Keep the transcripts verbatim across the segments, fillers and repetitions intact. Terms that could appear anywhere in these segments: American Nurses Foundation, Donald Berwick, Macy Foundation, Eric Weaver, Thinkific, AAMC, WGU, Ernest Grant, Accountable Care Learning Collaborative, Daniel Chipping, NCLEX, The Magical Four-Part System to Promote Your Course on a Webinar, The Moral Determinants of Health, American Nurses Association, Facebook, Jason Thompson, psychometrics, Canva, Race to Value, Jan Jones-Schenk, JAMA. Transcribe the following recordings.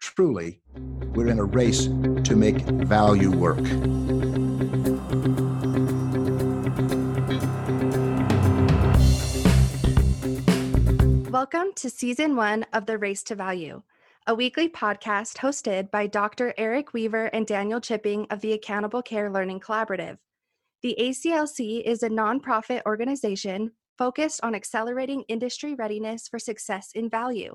Truly, we're in a race to make value work. Welcome to Season one of The Race to Value, a weekly podcast hosted by Doctor Eric Weaver and Daniel Chipping of the Accountable Care Learning Collaborative. The A C L C is a nonprofit organization focused on accelerating industry readiness for success in value.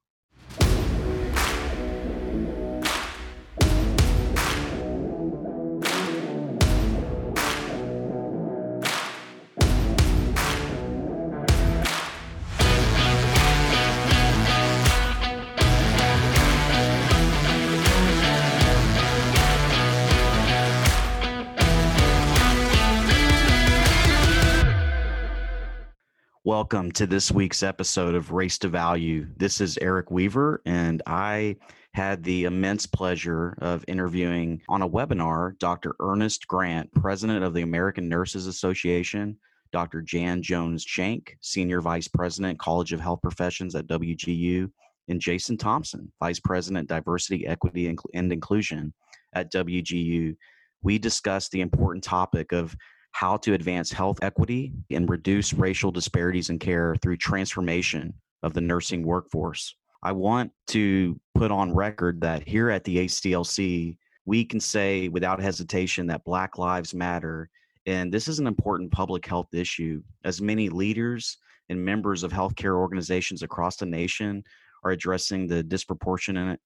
Welcome to this week's episode of Race to Value. This is Eric Weaver, and I had the immense pleasure of interviewing on a webinar Doctor Ernest Grant, President of the American Nurses Association, Doctor Jan Jones-Schenk, Senior Vice President, College of Health Professions at W G U, and Jason Thompson, Vice President, Diversity, Equity, and Inclusion at W G U. We discussed the important topic of how to advance health equity and reduce racial disparities in care through transformation of the nursing workforce. I want to put on record that here at the A C L C, we can say without hesitation that Black Lives Matter, and this is an important public health issue, as many leaders and members of healthcare organizations across the nation are addressing the disproportionate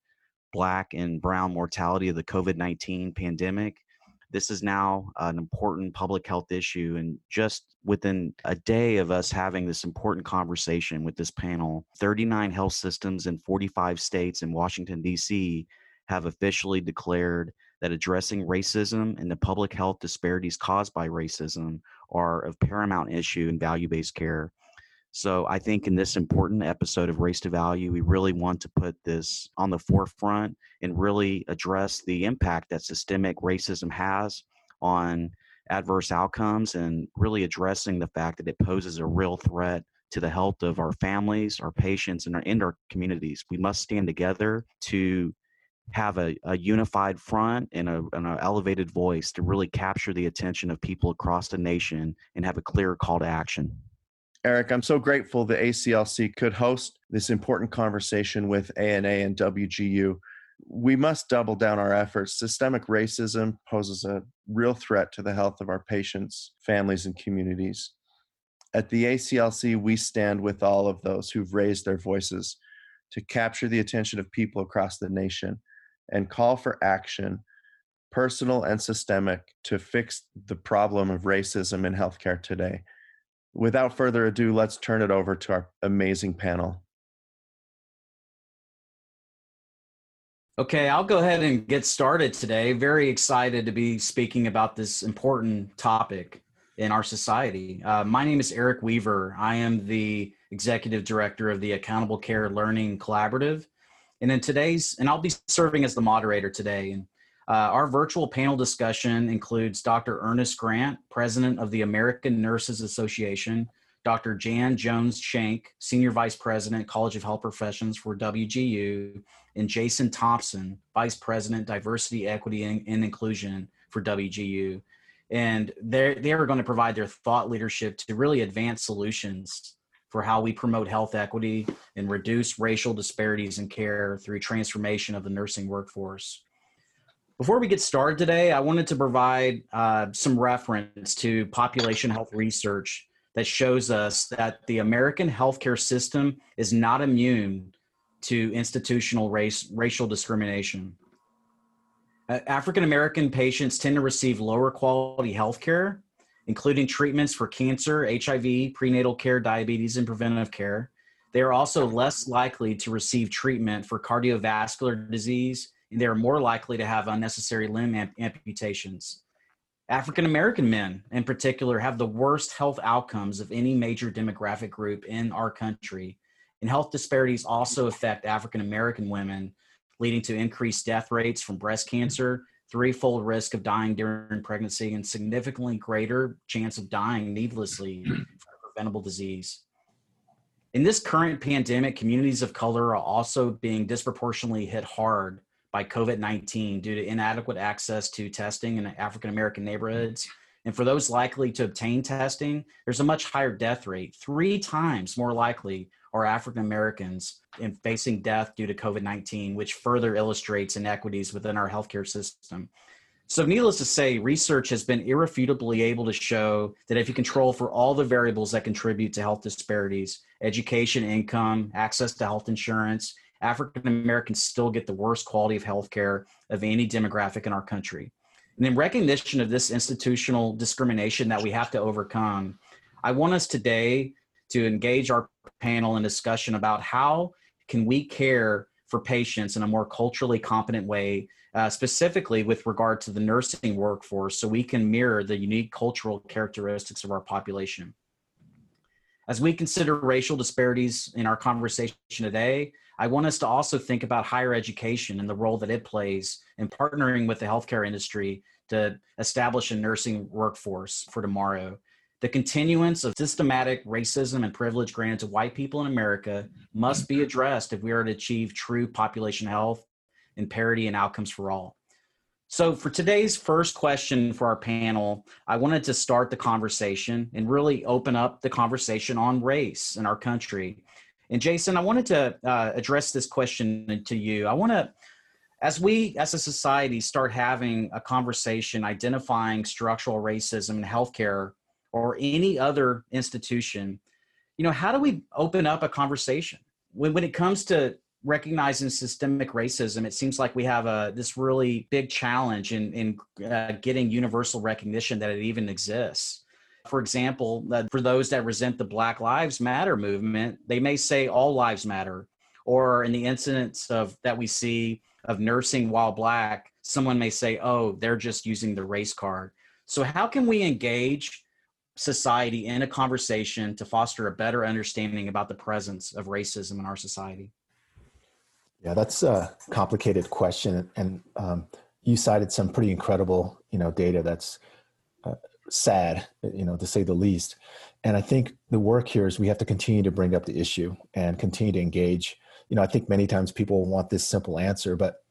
Black and Brown mortality of the COVID nineteen pandemic. This is now an important public health issue, and just within a day of us having this important conversation with this panel, thirty-nine health systems in forty-five states and Washington, D C have officially declared that addressing racism and the public health disparities caused by racism are of paramount issue in value-based care. So I think in this important episode of Race to Value, we really want to put this on the forefront and really address the impact that systemic racism has on adverse outcomes, and really addressing the fact that it poses a real threat to the health of our families, our patients, and our, and our communities. We must stand together to have a, a unified front and a, and an elevated voice to really capture the attention of people across the nation and have a clear call to action. Eric, I'm so grateful the A C L C could host this important conversation with A N A and W G U. We must double down our efforts. Systemic racism poses a real threat to the health of our patients, families, and communities. At the A C L C, we stand with all of those who've raised their voices to capture the attention of people across the nation and call for action, personal and systemic, to fix the problem of racism in healthcare today. Without further ado, let's turn it over to our amazing panel. Okay, I'll go ahead and get started today. Very excited to be speaking about this important topic in our society. Uh, my name is Eric Weaver. I am the Executive Director of the Accountable Care Learning Collaborative. And in today's, and I'll be serving as the moderator today. And Uh, our virtual panel discussion includes Doctor Ernest Grant, President of the American Nurses Association, Doctor Jan Jones-Schenk, Senior Vice President, College of Health Professions for W G U, and Jason Thompson, Vice President, Diversity, Equity, and, and Inclusion for W G U. And they're, they are going to provide their thought leadership to really advance solutions for how we promote health equity and reduce racial disparities in care through transformation of the nursing workforce. Before we get started today, I wanted to provide uh, some reference to population health research that shows us that the American healthcare system is not immune to institutional race, racial discrimination. Uh, African-American patients tend to receive lower quality health care, including treatments for cancer, H I V, prenatal care, diabetes, and preventive care. They are also less likely to receive treatment for cardiovascular disease, and they are more likely to have unnecessary limb amp amputations. African-American men, in particular, have the worst health outcomes of any major demographic group in our country, and health disparities also affect African-American women, leading to increased death rates from breast cancer, threefold risk of dying during pregnancy, and significantly greater chance of dying needlessly from preventable disease. In this current pandemic, communities of color are also being disproportionately hit hard by COVID nineteen due to inadequate access to testing in African-American neighborhoods. And for those likely to obtain testing, there's a much higher death rate. Three times more likely are African-Americans in facing death due to COVID nineteen, which further illustrates inequities within our healthcare system. So needless to say, research has been irrefutably able to show that if you control for all the variables that contribute to health disparities, education, income, access to health insurance, African Americans still get the worst quality of healthcare of any demographic in our country. And in recognition of this institutional discrimination that we have to overcome, I want us today to engage our panel in discussion about how can we care for patients in a more culturally competent way, uh, specifically with regard to the nursing workforce, so we can mirror the unique cultural characteristics of our population. As we consider racial disparities in our conversation today, I want us to also think about higher education and the role that it plays in partnering with the healthcare industry to establish a nursing workforce for tomorrow. The continuance of systematic racism and privilege granted to white people in America must be addressed if we are to achieve true population health and parity and outcomes for all. So for today's first question for our panel, I wanted to start the conversation and really open up the conversation on race in our country. And Jason, I wanted to uh, address this question to you. I want to, as we as a society start having a conversation identifying structural racism in healthcare or any other institution, you know, how do we open up a conversation? When, when it comes to recognizing systemic racism, it seems like we have a, this really big challenge in, in uh, getting universal recognition that it even exists. For example, uh, for those that resent the Black Lives Matter movement, they may say all lives matter. Or in the incidents of that we see of nursing while Black, someone may say, oh, they're just using the race card. So how can we engage society in a conversation to foster a better understanding about the presence of racism in our society? Yeah, that's a complicated question. And um, you cited some pretty incredible, you know, data that's uh, sad, you know, to say the least. And I think the work here is we have to continue to bring up the issue and continue to engage. You know, I think many times people want this simple answer, but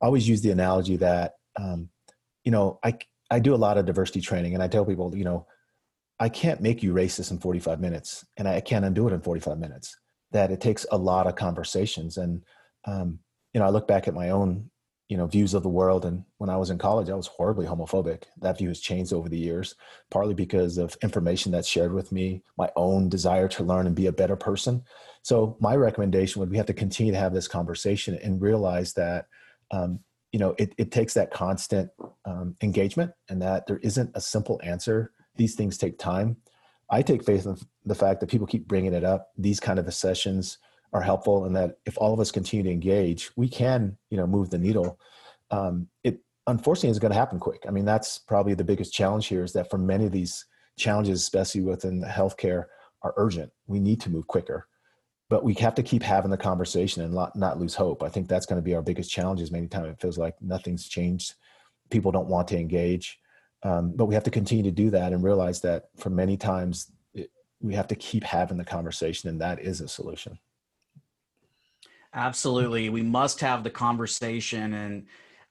I always use the analogy that, um, you know, I, I do a lot of diversity training, and I tell people, you know, I can't make you racist in forty-five minutes, and I can't undo it in forty-five minutes, that it takes a lot of conversations. And, um, you know, I look back at my own, you know, views of the world. And when I was in college, I was horribly homophobic. That view has changed over the years, partly because of information that's shared with me, my own desire to learn and be a better person. So my recommendation would be we have to continue to have this conversation and realize that, um, you know, it, it takes that constant um, engagement, and that there isn't a simple answer. These things take time. I take faith in the fact that people keep bringing it up. These kind of sessions are helpful, and that if all of us continue to engage, we can, you know, move the needle. Um, it unfortunately is going to happen quick. I mean, that's probably the biggest challenge here, is that for many of these challenges, especially within the healthcare, are urgent. We need to move quicker, but we have to keep having the conversation and not, not lose hope. I think that's going to be our biggest challenge. Is many times it feels like nothing's changed. People don't want to engage, um, but we have to continue to do that and realize that for many times it, we have to keep having the conversation, and that is a solution. Absolutely. We must have the conversation. And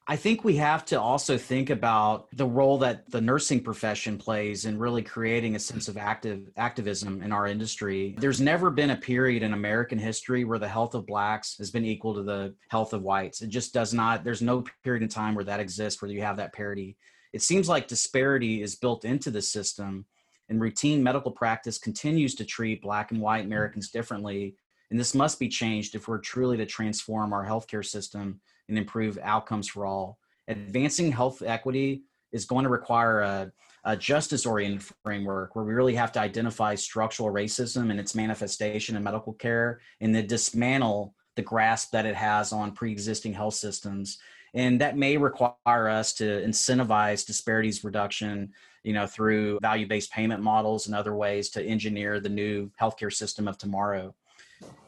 I think we have to also think about the role that the nursing profession plays in really creating a sense of active activism in our industry. There's never been a period in American history where the health of Blacks has been equal to the health of whites. It just does not. There's no period in time where that exists, where you have that parity. It seems like disparity is built into the system, and routine medical practice continues to treat Black and white Americans differently, And this must be changed if we're truly to transform our healthcare system and improve outcomes for all. Advancing health equity is going to require a, a justice-oriented framework where we really have to identify structural racism and its manifestation in medical care, and then dismantle the grasp that it has on pre-existing health systems. And that may require us to incentivize disparities reduction, you know, through value-based payment models and other ways to engineer the new healthcare system of tomorrow.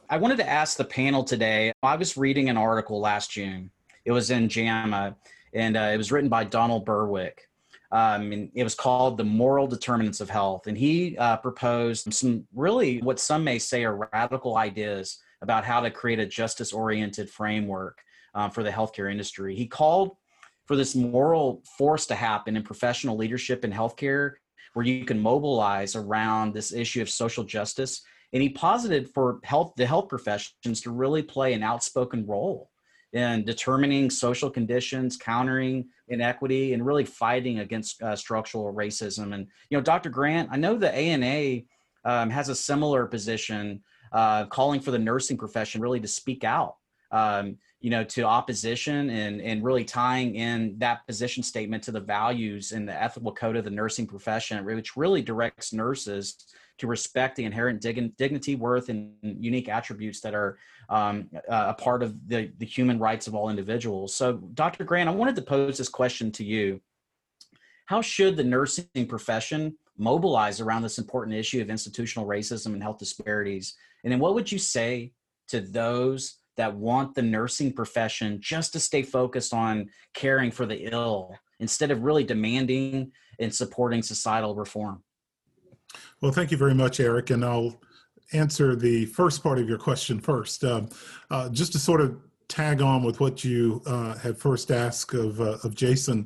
I wanted to ask the panel today, I was reading an article last June. It was in JAMA, and uh, it was written by Donald Berwick. Um, and it was called The Moral Determinants of Health. And he uh, proposed some really what some may say are radical ideas about how to create a justice-oriented framework uh, for the healthcare industry. He called for this moral force to happen in professional leadership in healthcare, where you can mobilize around this issue of social justice. And he posited for health, the health professions to really play an outspoken role in determining social conditions, countering inequity, and really fighting against uh, structural racism. And, you know, Doctor Grant, I know the A N A um, has a similar position, uh, calling for the nursing profession really to speak out, um, you know, to opposition, and, and really tying in that position statement to the values and the ethical code of the nursing profession, which really directs nurses to respect the inherent dig dignity, worth, and unique attributes that are um, a part of the, the human rights of all individuals. So, Doctor Grant, I wanted to pose this question to you. How should the nursing profession mobilize around this important issue of institutional racism and health disparities? And then what would you say to those that want the nursing profession just to stay focused on caring for the ill instead of really demanding and supporting societal reform? Well, thank you very much, Eric, and I'll answer the first part of your question first. Um, uh, just to sort of tag on with what you uh, had first asked of, uh, of Jason,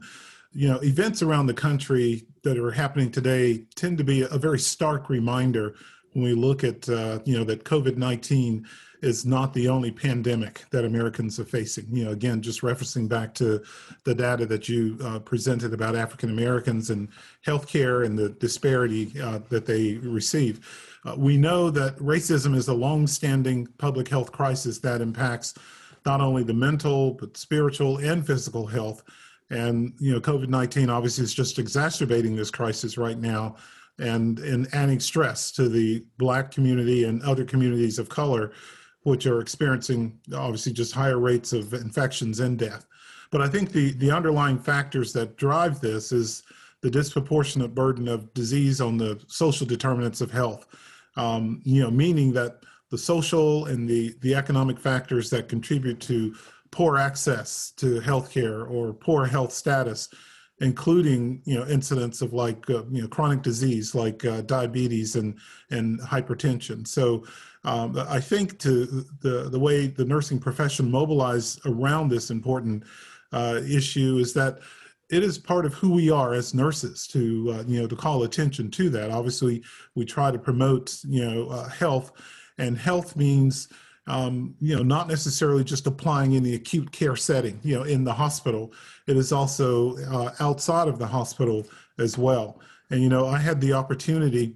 you know, events around the country that are happening today tend to be a very stark reminder when we look at, uh, you know, that COVID nineteen is not the only pandemic that Americans are facing. You know, again, just referencing back to the data that you uh, presented about African Americans and healthcare and the disparity uh, that they receive. Uh, we know that racism is a long-standing public health crisis that impacts not only the mental, but spiritual and physical health. And, you know, COVID nineteen obviously is just exacerbating this crisis right now, and, and adding stress to the Black community and other communities of color, which are experiencing obviously just higher rates of infections and death. But I think the, the underlying factors that drive this is the disproportionate burden of disease on the social determinants of health, um, you know, meaning that the social and the, the economic factors that contribute to poor access to healthcare or poor health status, including, you know, incidents of like, uh, you know, chronic disease like uh, diabetes and, and hypertension. So Um, I think to the, the way the nursing profession mobilized around this important uh, issue is that it is part of who we are as nurses to, uh, you know, to call attention to that. Obviously, we try to promote, you know, uh, health, and health means, um, you know, not necessarily just applying in the acute care setting, you know, in the hospital. It is also uh, outside of the hospital as well. And, you know, I had the opportunity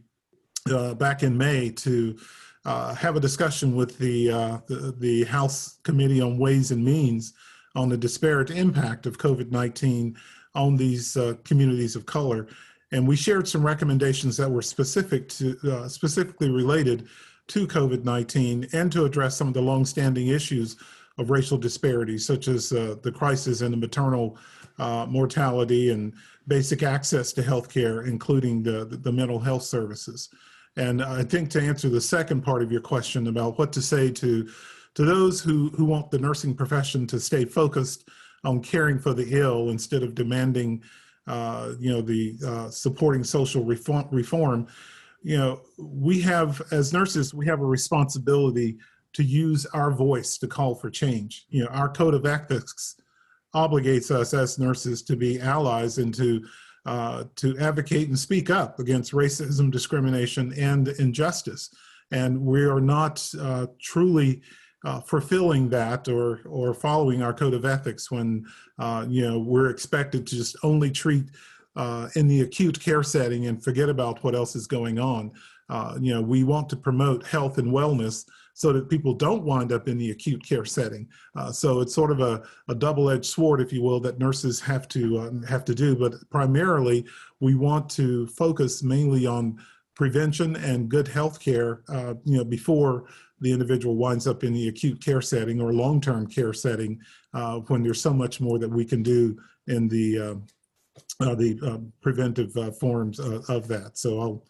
uh, back in May to Uh, have a discussion with the, uh, the the House Committee on Ways and Means on the disparate impact of COVID nineteen on these uh, communities of color, and we shared some recommendations that were specific to uh, specifically related to COVID nineteen and to address some of the long-standing issues of racial disparities, such as uh, the crisis in the maternal uh, mortality and basic access to healthcare, including the the mental health services. And I think to answer the second part of your question about what to say to, to those who, who want the nursing profession to stay focused on caring for the ill instead of demanding, uh, you know, the uh, supporting social reform, reform, you know, we have, as nurses, we have a responsibility to use our voice to call for change. You know, our code of ethics obligates us as nurses to be allies and to Uh, to advocate and speak up against racism, discrimination, and injustice. And we are not uh, truly uh, fulfilling that or, or following our code of ethics when, uh, you know, we're expected to just only treat uh, in the acute care setting and forget about what else is going on. Uh, you know, we want to promote health and wellness so that people don't wind up in the acute care setting. Uh, so it's sort of a, a double-edged sword, if you will, that nurses have to um, have to do. But primarily, we want to focus mainly on prevention and good health care, uh, you know, before the individual winds up in the acute care setting or long-term care setting, uh, when there's so much more that we can do in the uh, uh, the uh, preventive uh, forms uh, of that. So I'll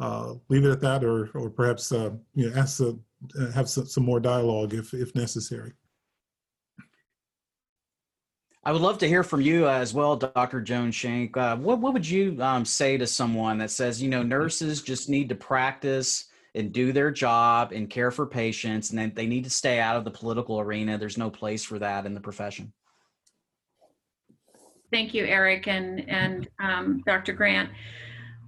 uh, leave it at that, or or perhaps uh, you know, ask uh, have some, some more dialogue if if necessary. I would love to hear from you as well, Doctor Jones-Schenk. Uh, what, what would you um, say to someone that says, you know, nurses just need to practice and do their job and care for patients, and then they need to stay out of the political arena? There's no place for that in the profession. Thank you, Eric and, and um, Doctor Grant.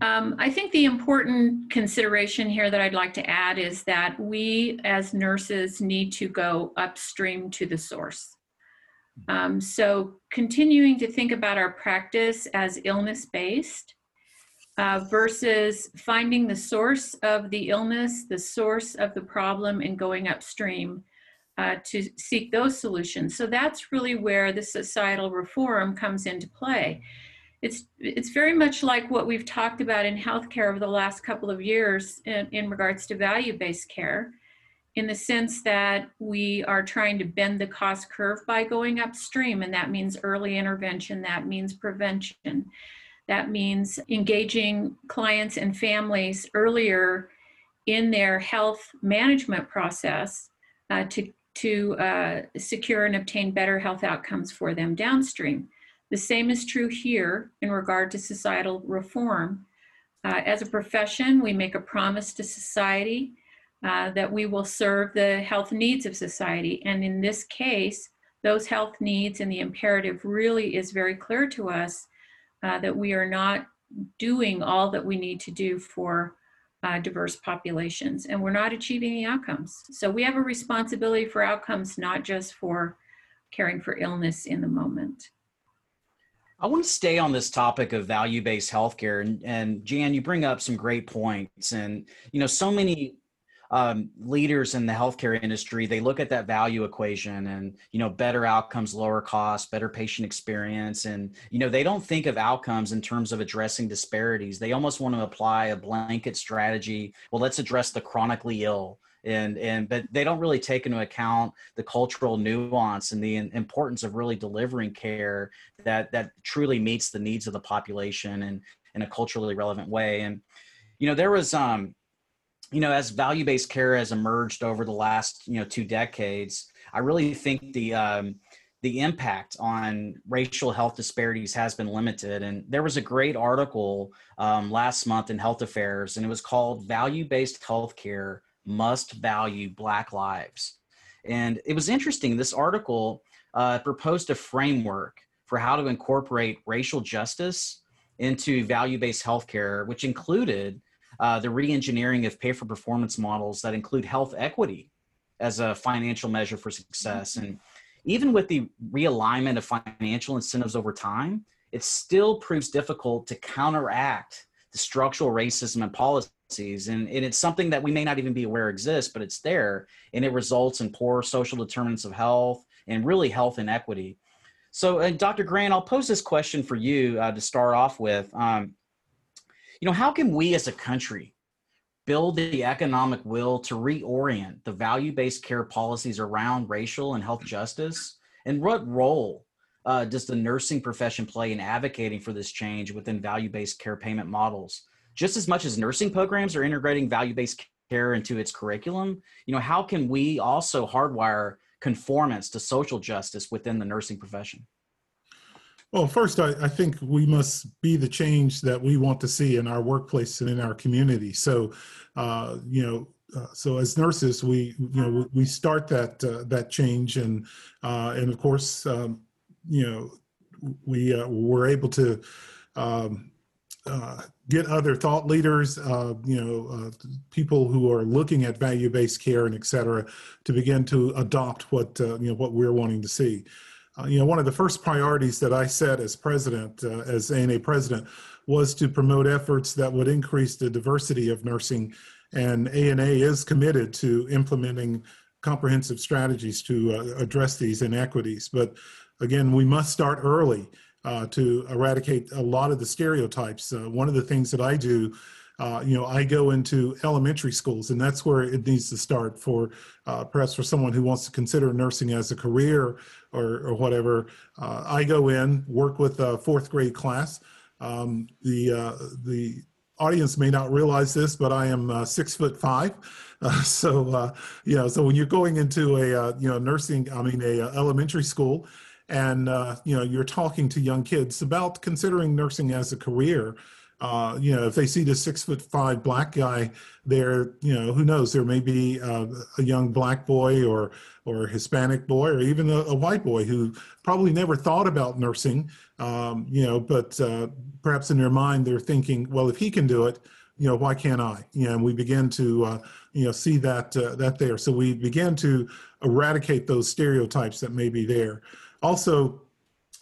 Um, I think the important consideration here that I'd like to add is that we as nurses need to go upstream to the source. Um, so continuing to think about our practice as illness-based uh, versus finding the source of the illness, the source of the problem, and going upstream uh, to seek those solutions. So that's really where the societal reform comes into play. It's, it's very much like what we've talked about in healthcare over the last couple of years in, in regards to value-based care, in the sense that we are trying to bend the cost curve by going upstream, and that means early intervention, that means prevention, that means engaging clients and families earlier in their health management process uh, to, to uh, secure and obtain better health outcomes for them downstream. The same is true here in regard to societal reform. Uh, as a profession, we make a promise to society Uh, that we will serve the health needs of society. And in this case, those health needs and the imperative really is very clear to us uh, that we are not doing all that we need to do for uh, diverse populations, and we're not achieving the outcomes. So we have a responsibility for outcomes, not just for caring for illness in the moment. I want to stay on this topic of value-based healthcare. And, and Jan, you bring up some great points, and you know, so many Um, leaders in the healthcare industry, they look at that value equation and, you know, better outcomes, lower costs, better patient experience. And, you know, they don't think of outcomes in terms of addressing disparities. They almost want to apply a blanket strategy. Well, let's address the chronically ill. And, and, but they don't really take into account the cultural nuance and the importance of really delivering care that, that truly meets the needs of the population and in a culturally relevant way. And, you know, there was, um, you know, as value-based care has emerged over the last, you know, two decades, I really think the, um, the impact on racial health disparities has been limited. And there was a great article um, last month in Health Affairs, and it was called Value-Based Healthcare Must Value Black Lives. And it was interesting. This article uh, proposed a framework for how to incorporate racial justice into value-based healthcare, which included Uh, the re-engineering of pay-for-performance models that include health equity as a financial measure for success. And even with the realignment of financial incentives over time, it still proves difficult to counteract the structural racism and policies. And, and it's something that we may not even be aware exists, but it's there. And it results in poor social determinants of health and really health inequity. So, uh, Doctor Grant, I'll pose this question for you uh, to start off with. Um, You know, how can we as a country build the economic will to reorient the value-based care policies around racial and health justice? And what role uh, does the nursing profession play in advocating for this change within value-based care payment models? Just as much as nursing programs are integrating value-based care into its curriculum, you know, how can we also hardwire conformance to social justice within the nursing profession? Well, first, I, I think we must be the change that we want to see in our workplace and in our community. So, uh, you know, uh, so as nurses, we you know we start that uh, that change, and uh, and of course, um, you know, we uh, were able to um, uh, get other thought leaders, uh, you know, uh, people who are looking at value-based care and et cetera, to begin to adopt what uh, you know what we're wanting to see. Uh, you know, one of the first priorities that I set as president, uh, as A N A president, was to promote efforts that would increase the diversity of nursing And A N A is committed to implementing comprehensive strategies to uh, address these inequities. But again, we must start early uh, to eradicate a lot of the stereotypes. Uh, one of the things that I do, uh, you know, I go into elementary schools, and that's where it needs to start for uh, perhaps for someone who wants to consider nursing as a career or, or whatever. Uh, I go in, work with a fourth grade class. Um, the, uh, the audience may not realize this, but I am uh, six foot five. Uh, so, uh, you know, so when you're going into a, uh, you know, nursing, I mean, a uh, elementary school, and, uh, you know, you're talking to young kids about considering nursing as a career, uh, you know, if they see the six foot five black guy there, you know, who knows, there may be uh, a young black boy or, or Hispanic boy, or even a, a white boy who probably never thought about nursing, um, you know, but uh, perhaps in their mind, they're thinking, well, if he can do it, you know, why can't I? You know, and we begin to, uh, you know, see that, uh, that there. So we begin to eradicate those stereotypes that may be there. Also,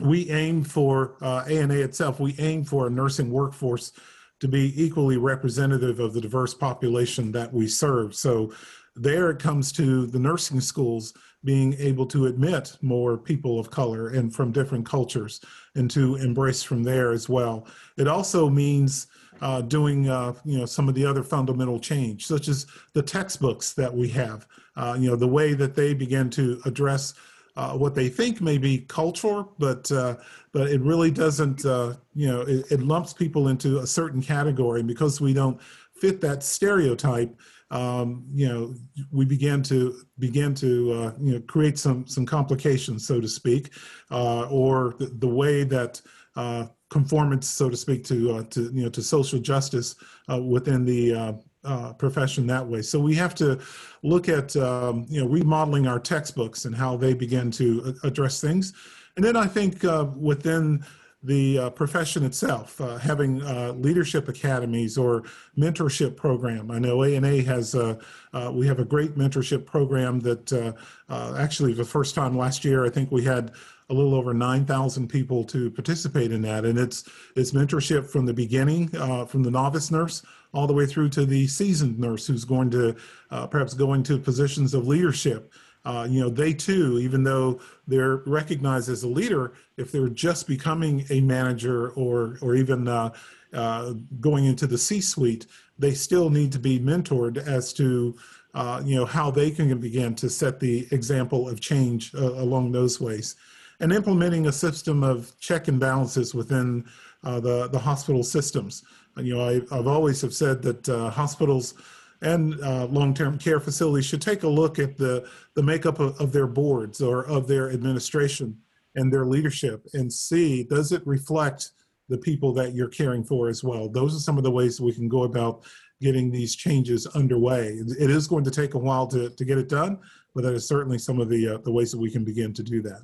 we aim for uh, A N A itself, we aim for a nursing workforce to be equally representative of the diverse population that we serve. So there it comes to the nursing schools being able to admit more people of color and from different cultures, and to embrace from there as well. It also means uh, doing uh, you know, some of the other fundamental change, such as the textbooks that we have, uh, you know, the way that they begin to address Uh, what they think may be culture, but uh, but it really doesn't, uh, you know, it, it lumps people into a certain category, and because we don't fit that stereotype, um, you know, we begin to begin to uh, you know, create some some complications, so to speak, uh, or the, the way that uh, conformance, so to speak, to uh, to you know, to social justice uh, within the uh, Uh, profession that way. So we have to look at, um, you know, remodeling our textbooks and how they begin to address things. And then I think uh, within the uh, profession itself, uh, having uh, leadership academies or mentorship program. I know A N A has, uh, uh, we have a great mentorship program that uh, uh, actually the first time last year, I think we had a little over nine thousand people to participate in that. And it's, it's mentorship from the beginning, uh, from the novice nurse all the way through to the seasoned nurse who's going to uh, perhaps going to positions of leadership. Uh, you know, they too, even though they're recognized as a leader, if they're just becoming a manager or, or even uh, uh, going into the C-suite, they still need to be mentored as to uh, you know, how they can begin to set the example of change uh, along those ways. And implementing a system of check and balances within uh, the, the hospital systems. And, you know, I, I've always have said that uh, hospitals and uh, long-term care facilities should take a look at the, the makeup of, of their boards or of their administration and their leadership, and see, does it reflect the people that you're caring for as well? Those are some of the ways we can go about getting these changes underway. It is going to take a while to, to get it done, but that is certainly some of the, uh, the ways that we can begin to do that.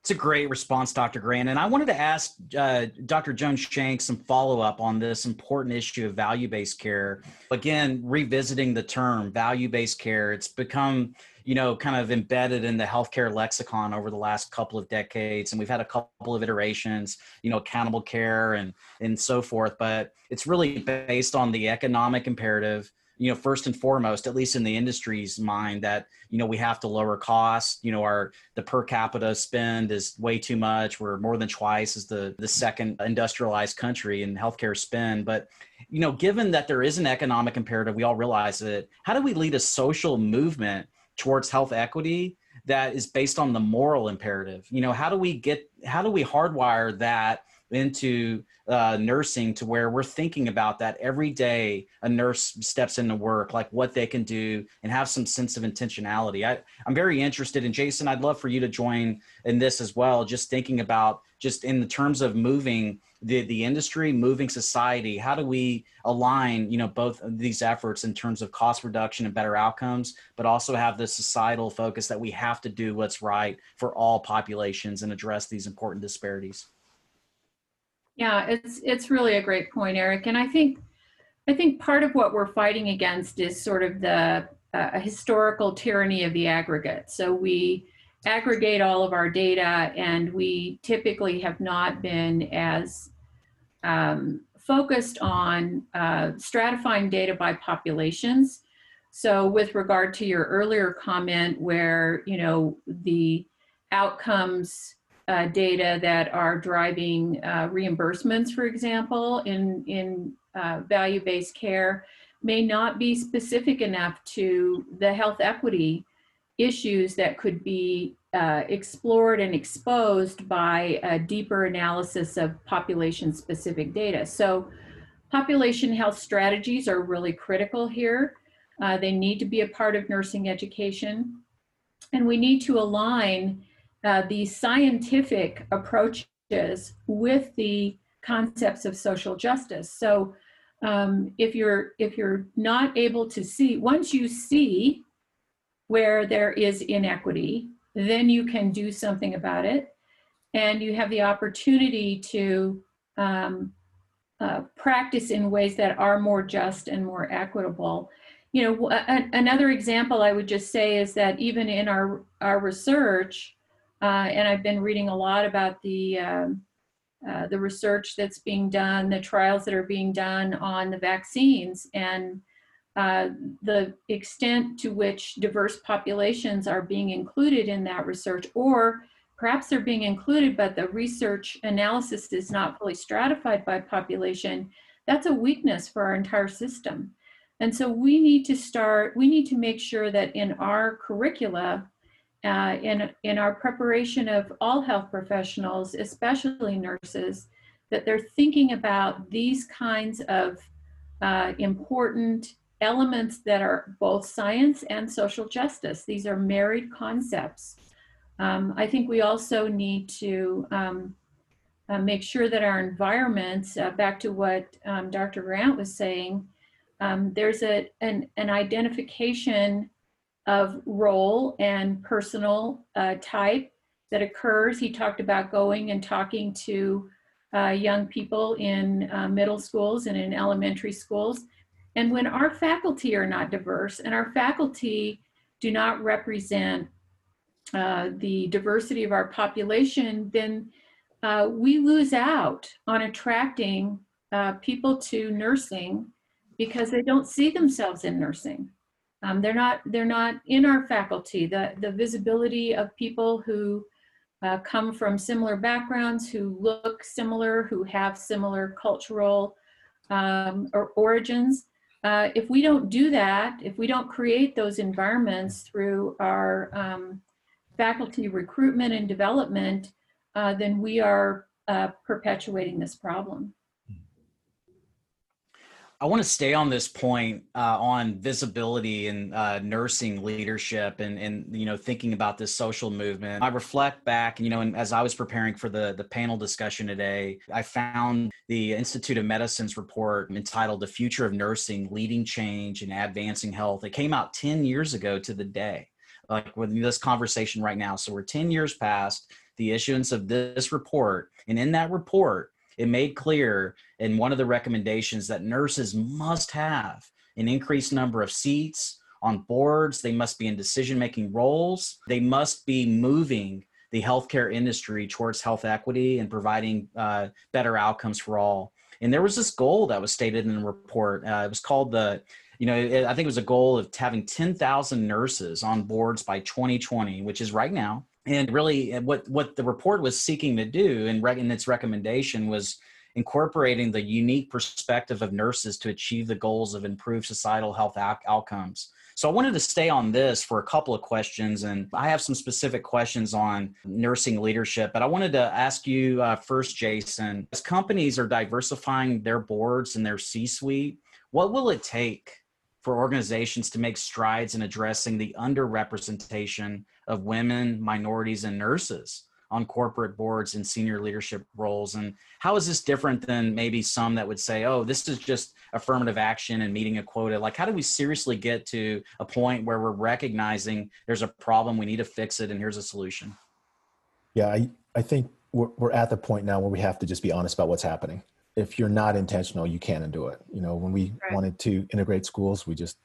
It's a great response, Doctor Grant. And I wanted to ask uh, Doctor Jones-Schenk some follow-up on this important issue of value-based care. Again, revisiting the term value-based care, it's become, you know, kind of embedded in the healthcare lexicon over the last couple of decades. And we've had a couple of iterations, you know, accountable care and, and so forth. But it's really based on the economic imperative, you know, first and foremost, at least in the industry's mind, that, you know, we have to lower costs. You know, our, the per capita spend is way too much. We're more than twice as the, the second industrialized country in healthcare spend. But, you know, given that there is an economic imperative, we all realize it, how do we lead a social movement towards health equity that is based on the moral imperative? You know, how do we get, how do we hardwire that into uh, nursing to where we're thinking about that every day a nurse steps into work, like what they can do and have some sense of intentionality? I, I'm very interested in, Jason, I'd love for you to join in this as well, just thinking about just in the terms of moving the, the industry, moving society, how do we align, you know, both of these efforts in terms of cost reduction and better outcomes, but also have the societal focus that we have to do what's right for all populations and address these important disparities? Yeah, it's it's really a great point, Eric. And I think I think part of what we're fighting against is sort of the uh, historical tyranny of the aggregate. So we aggregate all of our data, and we typically have not been as um, focused on uh, stratifying data by populations. So with regard to your earlier comment where, you know, the outcomes uh, data that are driving uh, reimbursements, for example, in, in uh, value-based care may not be specific enough to the health equity issues that could be uh, explored and exposed by a deeper analysis of population-specific data. So population health strategies are really critical here. Uh, they need to be a part of nursing education, and we need to align uh, the scientific approaches with the concepts of social justice. So um, if you're if you're not able to see, once you see where there is inequity, then you can do something about it, and you have the opportunity to um, uh, practice in ways that are more just and more equitable. You know, another example I would just say is that even in our, our research, uh, and I've been reading a lot about the, um, uh, the research that's being done, the trials that are being done on the vaccines, and uh, the extent to which diverse populations are being included in that research, or perhaps they're being included, but the research analysis is not fully stratified by population. That's a weakness for our entire system. And so we need to start, we need to make sure that in our curricula, uh, in, in our preparation of all health professionals, especially nurses, that they're thinking about these kinds of uh, important elements that are both science and social justice. These are married concepts. Um, I think we also need to um, uh, make sure that our environments, uh, back to what um, Doctor Grant was saying, Um, there's a, an, an identification of role and personal uh, type that occurs. He talked about going and talking to uh, young people in uh, middle schools and in elementary schools. And when our faculty are not diverse and our faculty do not represent uh, the diversity of our population, then uh, we lose out on attracting uh, people to nursing, because they don't see themselves in nursing. Um, they're not, they're not in our faculty. The, the visibility of people who uh, come from similar backgrounds, who look similar, who have similar cultural um, or origins. Uh, if we don't do that, if we don't create those environments through our um, faculty recruitment and development, uh, then we are uh, perpetuating this problem. I want to stay on this point uh, on visibility and uh, nursing leadership and, and, you know, thinking about this social movement. I reflect back, you know, and as I was preparing for the, the panel discussion today, I found the Institute of Medicine's report entitled The Future of Nursing, Leading Change and Advancing Health. It came out ten years ago to the day, like with this conversation right now. So we're ten years past the issuance of this report. And in that report, it made clear in one of the recommendations that nurses must have an increased number of seats on boards. They must be in decision-making roles. They must be moving the healthcare industry towards health equity and providing uh, better outcomes for all. And there was this goal that was stated in the report. Uh, it was called the, you know, it, I think it was a goal of having ten thousand nurses on boards by twenty twenty, which is right now. And really what, what the report was seeking to do in, in its recommendation was incorporating the unique perspective of nurses to achieve the goals of improved societal health out outcomes. So I wanted to stay on this for a couple of questions, and I have some specific questions on nursing leadership, but I wanted to ask you uh, first, Jason, as companies are diversifying their boards and their C-suite, what will it take for organizations to make strides in addressing the underrepresentation of women, minorities, and nurses on corporate boards and senior leadership roles? And how is this different than maybe some that would say, oh, this is just affirmative action and meeting a quota? Like, how do we seriously get to a point where we're recognizing there's a problem, we need to fix it, and here's a solution? Yeah, I, I think we're, we're at the point now where we have to just be honest about what's happening. If you're not intentional, you can't do it. You know, when we right. wanted to integrate schools, we just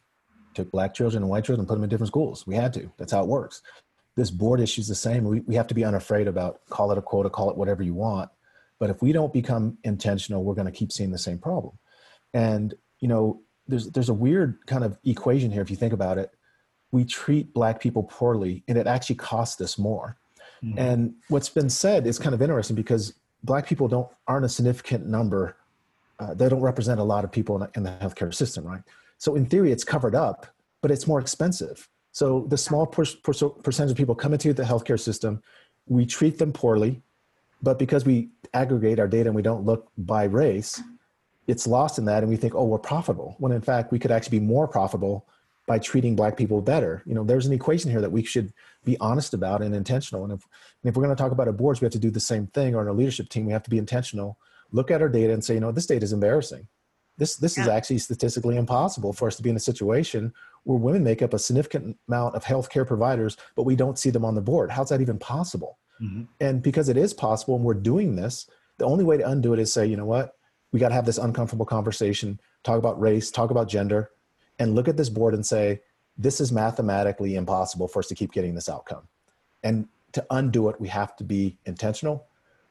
took black children and white children and put them in different schools. We had to. That's how it works. This board issue is the same. We, we have to be unafraid about, call it a quota, call it whatever you want, But if we don't become intentional, we're going to keep seeing the same problem. And, you know, there's, there's a weird kind of equation here. If you think about it, we treat Black people poorly and it actually costs us more. Mm-hmm. And what's been said is kind of interesting because Black people don't, aren't a significant number. Uh, they don't represent a lot of people in the, in the healthcare system, right? So in theory, it's covered up, but it's more expensive. So the small per, per, percentage of people come into the healthcare system, we treat them poorly, but because we aggregate our data and we don't look by race, it's lost in that. And we think, oh, we're profitable. When in fact, we could actually be more profitable by treating Black people better. You know, there's an equation here that we should be honest about and intentional. And if, and if we're going to talk about our boards, we have to do the same thing, or in our leadership team, we have to be intentional, look at our data and say, you know, this data is embarrassing. This, this yeah. is actually statistically impossible for us to be in a situation where women make up a significant amount of healthcare providers, but we don't see them on the board. How's that even possible? Mm-hmm. And because it is possible and we're doing this, the only way to undo it is say, you know what, we got to have this uncomfortable conversation, talk about race, talk about gender, and look at this board and say, this is mathematically impossible for us to keep getting this outcome. And to undo it, we have to be intentional.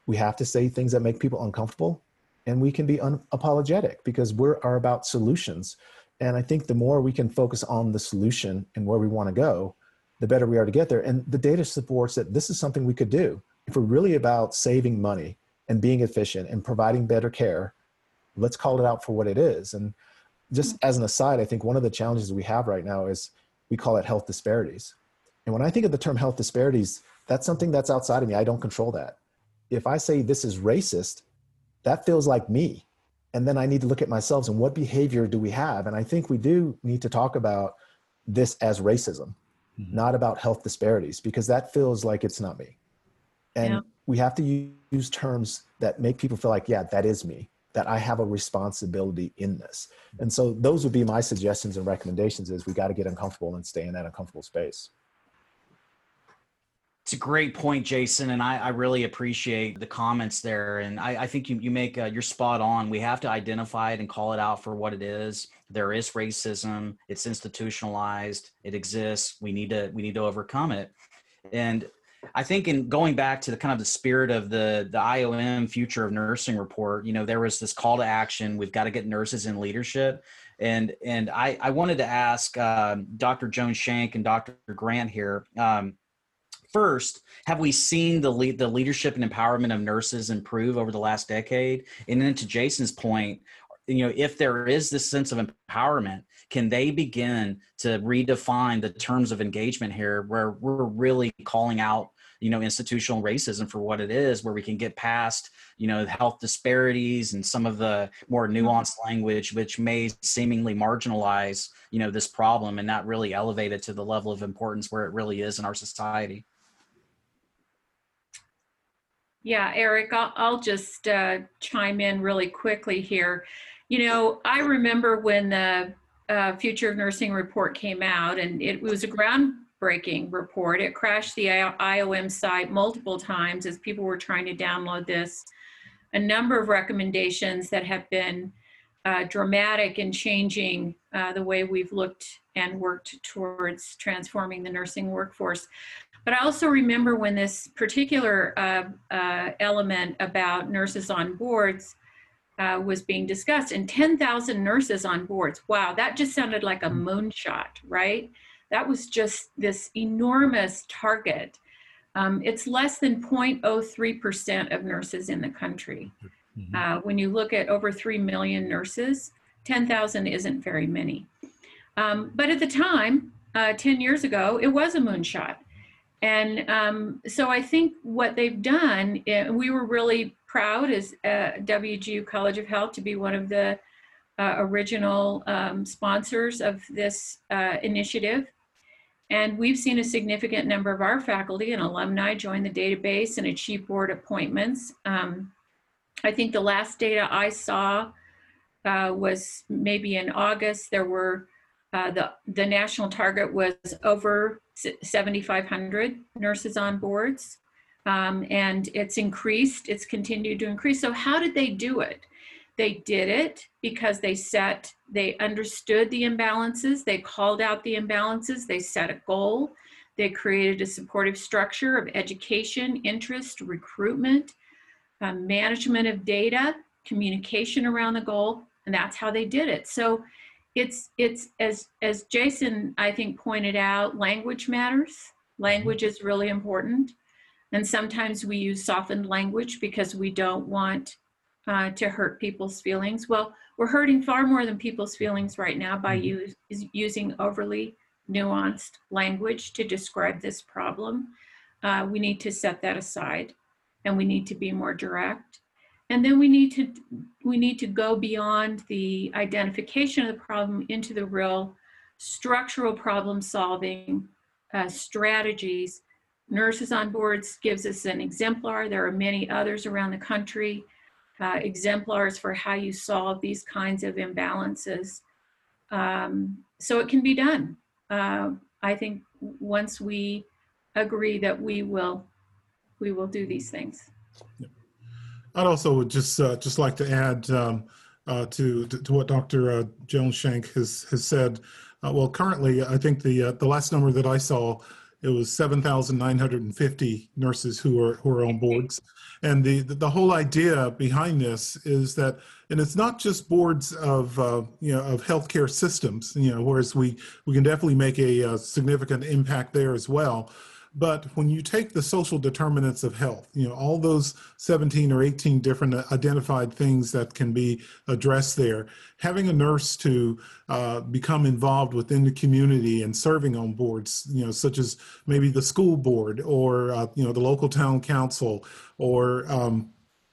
We have to say things that make people uncomfortable, and we can be unapologetic because we are about solutions. And I think the more we can focus on the solution and where we want to go, the better we are to get there. And the data supports that this is something we could do. If we're really about saving money and being efficient and providing better care, let's call it out for what it is. And just as an aside, I think one of the challenges we have right now is we call it health disparities. And when I think of the term health disparities, that's something that's outside of me. I don't control that. If I say this is racist, that feels like me. And then I need to look at myself and what behavior do we have? And I think we do need to talk about this as racism, mm-hmm. not about health disparities, because that feels like it's not me. And yeah. we have to use terms that make people feel like, yeah, that is me, that I have a responsibility in this. Mm-hmm. And so those would be my suggestions and recommendations is we got to get uncomfortable and stay in that uncomfortable space. It's a great point, Jason, and I, I really appreciate the comments there. And I, I think you, you make, uh, you're spot on. We have to identify it and call it out for what it is. There is racism. It's institutionalized. It exists. We need to, we need to overcome it. And I think in going back to the kind of the spirit of the, the I O M Future of Nursing report, you know, there was this call to action. We've got to get nurses in leadership. And, and I, I wanted to ask um, Doctor Jones-Schenk and Doctor Grant here, um, first, have we seen the lead, the leadership and empowerment of nurses improve over the last decade? And then to Jason's point, you know, if there is this sense of empowerment, can they begin to redefine the terms of engagement here where we're really calling out, you know, institutional racism for what it is, where we can get past, you know, health disparities and some of the more nuanced language, which may seemingly marginalize, you know, this problem and not really elevate it to the level of importance where it really is in our society? Yeah, Eric, I'll, I'll just uh, chime in really quickly here. You know, I remember when the uh, Future of Nursing report came out, and it was a groundbreaking report. It crashed the I O M site multiple times as people were trying to download this. A number of recommendations that have been uh, dramatic in changing uh, the way we've looked and worked towards transforming the nursing workforce. But I also remember when this particular uh, uh, element about nurses on boards uh, was being discussed, and ten thousand nurses on boards. Wow, that just sounded like a moonshot, right? That was just this enormous target. Um, it's less than zero point zero three percent of nurses in the country. Mm-hmm. Uh, when you look at over three million nurses, ten thousand isn't very many. Um, but at the time, uh, ten years ago, it was a moonshot. And um, so I think what they've done, and we were really proud as uh, W G U College of Health to be one of the uh, original um, sponsors of this uh, initiative. And we've seen a significant number of our faculty and alumni join the database and achieve board appointments. Um, I think the last data I saw uh, was maybe in August. There were uh, the, the national target was over seventy-five hundred nurses on boards, um, and it's increased, it's continued to increase. So how did they do it? They did it because they set, they understood the imbalances, they called out the imbalances, they set a goal, they created a supportive structure of education, interest, recruitment, um, management of data, communication around the goal, and that's how they did it. So it's, it's as, as Jason, I think, pointed out, language matters. Language is really important. And sometimes we use softened language because we don't want uh, to hurt people's feelings. Well, we're hurting far more than people's feelings right now by use, using overly nuanced language to describe this problem. Uh, we need to set that aside, and we need to be more direct. And then we need to, we need to go beyond the identification of the problem into the real structural problem solving uh, strategies. Nurses on Boards gives us an exemplar. There are many others around the country, uh, exemplars for how you solve these kinds of imbalances. Um, so it can be done. Uh, I think once we agree that we will, we will do these things. Yeah. I'd also would just uh, just like to add um, uh, to, to to what Doctor Uh, Jones-Schenk has has said. Uh, well, currently, I think the uh, the last number that I saw, it was seven thousand nine hundred fifty nurses who are, who are on boards. And the, the whole idea behind this is that, and it's not just boards of, uh, you know, of healthcare systems, you know, whereas we, we can definitely make a, a significant impact there as well. But when you take the social determinants of health, you know, all those seventeen or eighteen different identified things that can be addressed there, having a nurse to uh, become involved within the community and serving on boards, you know, such as maybe the school board or, uh, you know, the local town council or, um,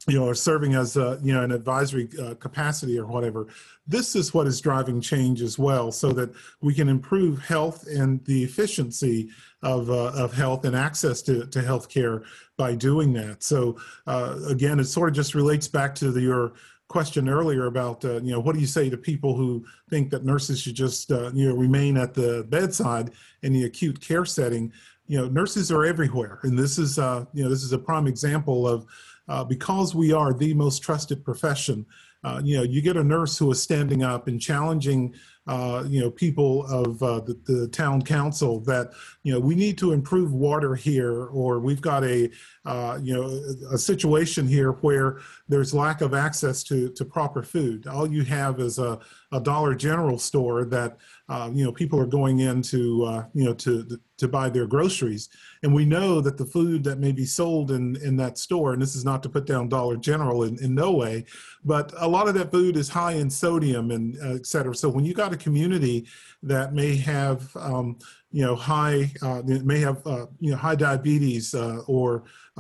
you know, or serving as a, you know, an advisory uh, capacity or whatever. This is what is driving change as well, so that we can improve health and the efficiency of, uh, of health and access to, to health care by doing that. So uh, again, it sort of just relates back to the, your question earlier about, uh, you know, what do you say to people who think that nurses should just, uh, you know, remain at the bedside in the acute care setting? You know, nurses are everywhere. And this is, uh, you know, this is a prime example of, Uh, because we are the most trusted profession, uh, you know, you get a nurse who is standing up and challenging, uh, you know, people of uh, the, the town council that, you know, we need to improve water here, or we've got a, uh, you know, a situation here where there's lack of access to, to proper food. All you have is a, a Dollar General store that, uh, you know, people are going in to, uh, you know, to, to buy their groceries. And we know that the food that may be sold in, in that store, and this is not to put down Dollar General in, in no way, but a lot of that food is high in sodium and uh, et cetera. So when you got a community that may have, um, you know, high, uh, may have, uh, you know, high diabetes uh, or,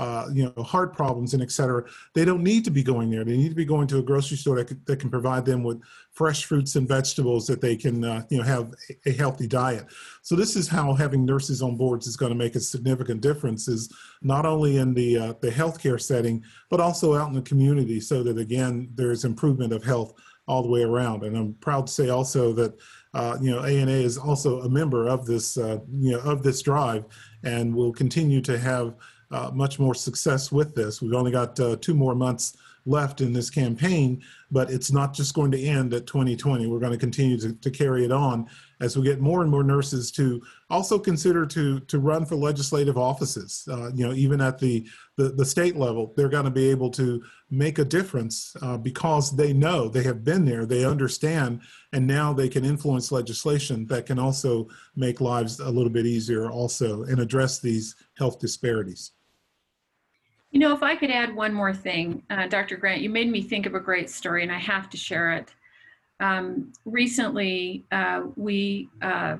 uh, you know, heart problems and et cetera, they don't need to be going there. They need to be going to a grocery store that can, that can provide them with fresh fruits and vegetables that they can, uh, you know, have a healthy diet. So this is how having nurses on boards is going to make a significant difference, is not only in the, uh, the healthcare setting, but also out in the community, so that, again, there's improvement of health all the way around. And I'm proud to say also that, uh, you know, A N A is also a member of this, uh, you know, of this drive, and will continue to have uh, much more success with this. We've only got uh, two more months left in this campaign, but it's not just going to end at twenty twenty. We're going to continue to, to carry it on as we get more and more nurses to also consider to, to run for legislative offices. Uh, you know, even at the, the, the state level, they're going to be able to make a difference uh, because they know, they have been there, they understand, and now they can influence legislation that can also make lives a little bit easier also and address these health disparities. You know, if I could add one more thing, uh, Doctor Grant, you made me think of a great story, and I have to share it. Um, recently, uh, we uh,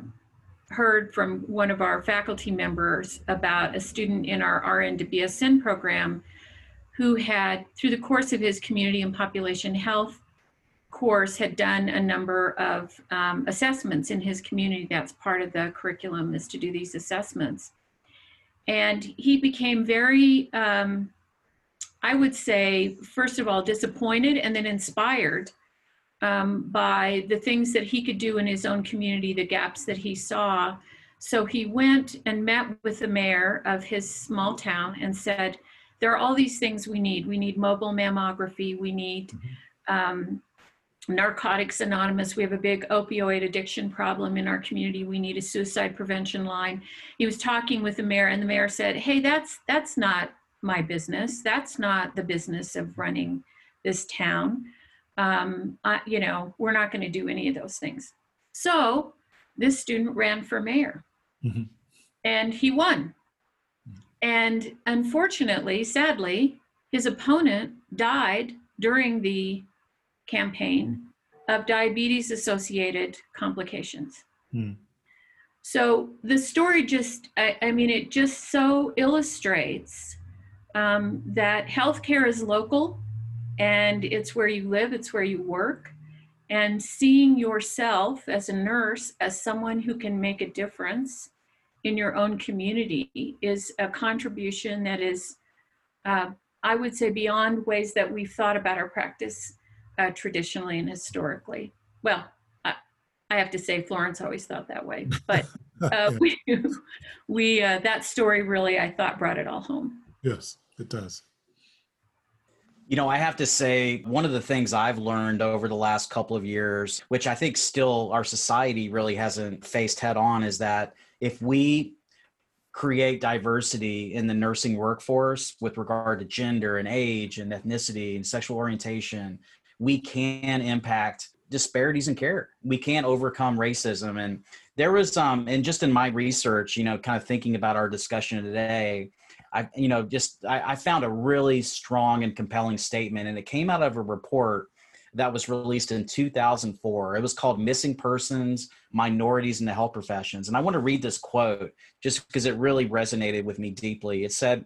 heard from one of our faculty members about a student in our R N to B S N program who had, through the course of his community and population health course, had done a number of um, assessments in his community. That's part of the curriculum, is to do these assessments. And he became very, um, I would say, first of all, disappointed and then inspired um, by the things that he could do in his own community, the gaps that he saw. So he went and met with the mayor of his small town and said, there are all these things we need. We need mobile mammography. We need um, Narcotics Anonymous. We have a big opioid addiction problem in our community. We need a suicide prevention line. He was talking with the mayor, and the mayor said, hey, that's that's not my business. That's not the business of running this town. Um, I, you know, we're not going to do any of those things. So this student ran for mayor, mm-hmm. and he won. Mm-hmm. And unfortunately, sadly, his opponent died during the campaign of diabetes-associated complications. Mm. So the story just, I, I mean, it just so illustrates um, that healthcare is local, and it's where you live, it's where you work, and seeing yourself as a nurse, as someone who can make a difference in your own community is a contribution that is, uh, I would say, beyond ways that we've thought about our practice Uh, traditionally and historically. Well, I, I have to say Florence always thought that way, but uh, we, we uh, that story really, I thought, brought it all home. Yes, it does. You know, I have to say, one of the things I've learned over the last couple of years, which I think still our society really hasn't faced head on, is that if we create diversity in the nursing workforce with regard to gender and age and ethnicity and sexual orientation, we can impact disparities in care. We can overcome racism. And there was, um, and just in my research, you know, kind of thinking about our discussion today, I, you know, just, I, I found a really strong and compelling statement, and it came out of a report that was released in two thousand four. It was called Missing Persons, Minorities in the Health Professions. And I want to read this quote just because it really resonated with me deeply. It said,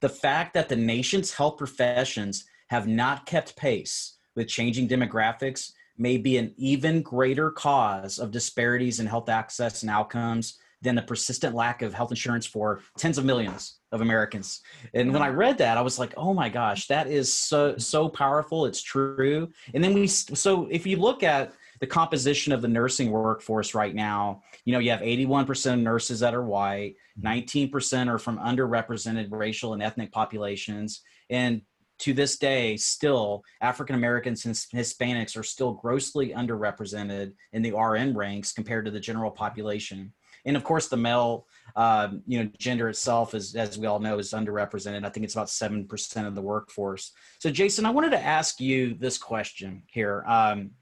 "The fact that the nation's health professions have not kept pace with changing demographics may be an even greater cause of disparities in health access and outcomes than the persistent lack of health insurance for tens of millions of Americans." And when I read that, I was like, oh my gosh, that is so, so powerful. It's true. And then we, so if you look at the composition of the nursing workforce right now, you know, you have eighty-one percent of nurses that are white, nineteen percent are from underrepresented racial and ethnic populations. And to this day, still, African Americans and Hispanics are still grossly underrepresented in the R N ranks compared to the general population. And of course, the male, uh, you know, gender itself is, as we all know, is underrepresented. I think it's about seven percent of the workforce. So Jason, I wanted to ask you this question here. Um,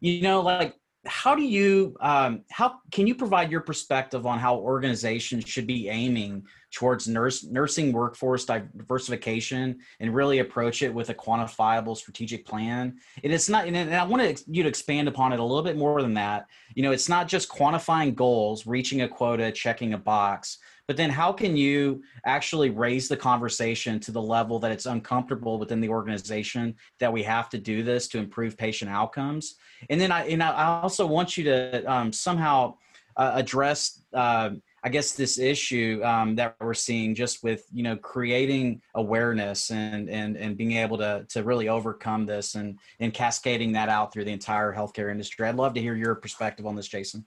you know, like, how do you, um, how can you provide your perspective on how organizations should be aiming towards nurse, nursing workforce diversification and really approach it with a quantifiable strategic plan? And it's not, and I want you to expand upon it a little bit more than that. You know, it's not just quantifying goals, reaching a quota, checking a box, but then how can you actually raise the conversation to the level that it's uncomfortable within the organization that we have to do this to improve patient outcomes? And then I, and I also want you to um, somehow uh, address, uh, I guess, this issue um, that we're seeing just with, you know, creating awareness and, and, and being able to, to really overcome this and, and cascading that out through the entire healthcare industry. I'd love to hear your perspective on this, Jason.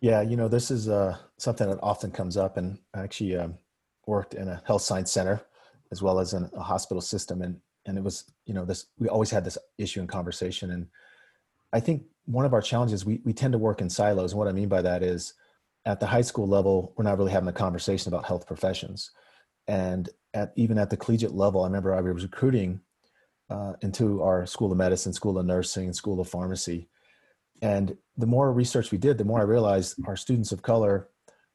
Yeah, you know, this is uh, something that often comes up, and I actually um, worked in a health science center as well as in a hospital system. And, and it was, you know, this, we always had this issue in conversation. And I think one of our challenges, we, we tend to work in silos. And what I mean by that is at the high school level, we're not really having a conversation about health professions. And at, even at the collegiate level, I remember I was recruiting uh, into our School of Medicine, School of Nursing, School of Pharmacy. And the more research we did, the more I realized our students of color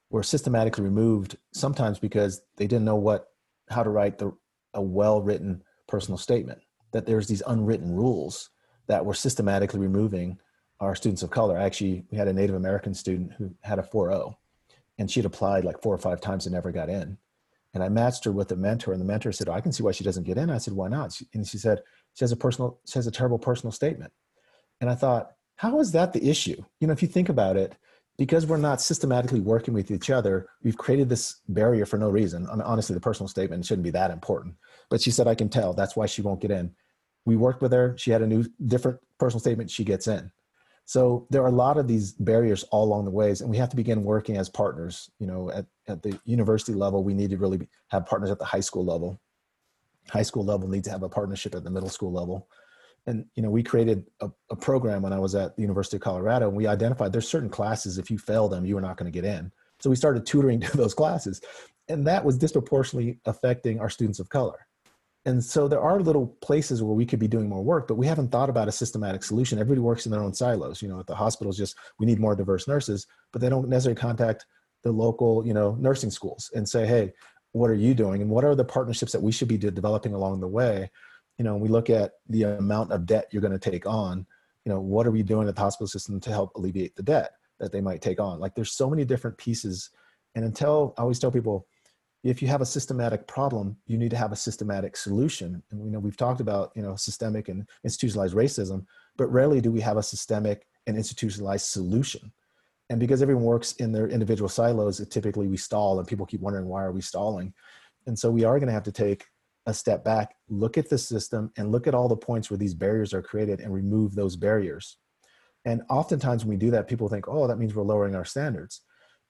were systematically removed, sometimes because they didn't know what, how to write the, a well-written personal statement, that there's these unwritten rules that were systematically removing our students of color. Actually, we had a Native American student who had a four oh, and she'd applied like four or five times and never got in. And I matched her with a mentor, and the mentor said, oh, I can see why she doesn't get in. I said, why not? She, and she said, she has a personal, she has a terrible personal statement. And I thought, how is that the issue? You know, if you think about it, because we're not systematically working with each other, we've created this barrier for no reason. And honestly, the personal statement shouldn't be that important. But she said, I can tell. That's why she won't get in. We worked with her. She had a new, different personal statement. She gets in. So there are a lot of these barriers all along the ways, and we have to begin working as partners. You know, at, at the university level, we need to really have partners at the high school level. High school level needs to have a partnership at the middle school level. And, you know, we created a, a program when I was at the University of Colorado, and we identified there's certain classes, if you fail them, you were not going to get in. So we started tutoring to those classes. and that was disproportionately affecting our students of color. And so there are little places where we could be doing more work, but we haven't thought about a systematic solution. Everybody works in their own silos. You know, at the hospitals, just we need more diverse nurses, but they don't necessarily contact the local, you know, nursing schools and say, hey, what are you doing? And what are the partnerships that we should be de- developing along the way? You know, when we look at the amount of debt you're going to take on, you know, what are we doing at the hospital system to help alleviate the debt that they might take on? Like, there's so many different pieces. And until, I always tell people, if you have a systematic problem, you need to have a systematic solution. And we know we've talked about, you know, systemic and institutionalized racism, but rarely do we have a systemic and institutionalized solution. And because everyone works in their individual silos, it typically we stall and people keep wondering, why are we stalling? And so we are going to have to take a step back, look at the system and look at all the points where these barriers are created and remove those barriers. And oftentimes when we do that, people think, oh, that means we're lowering our standards.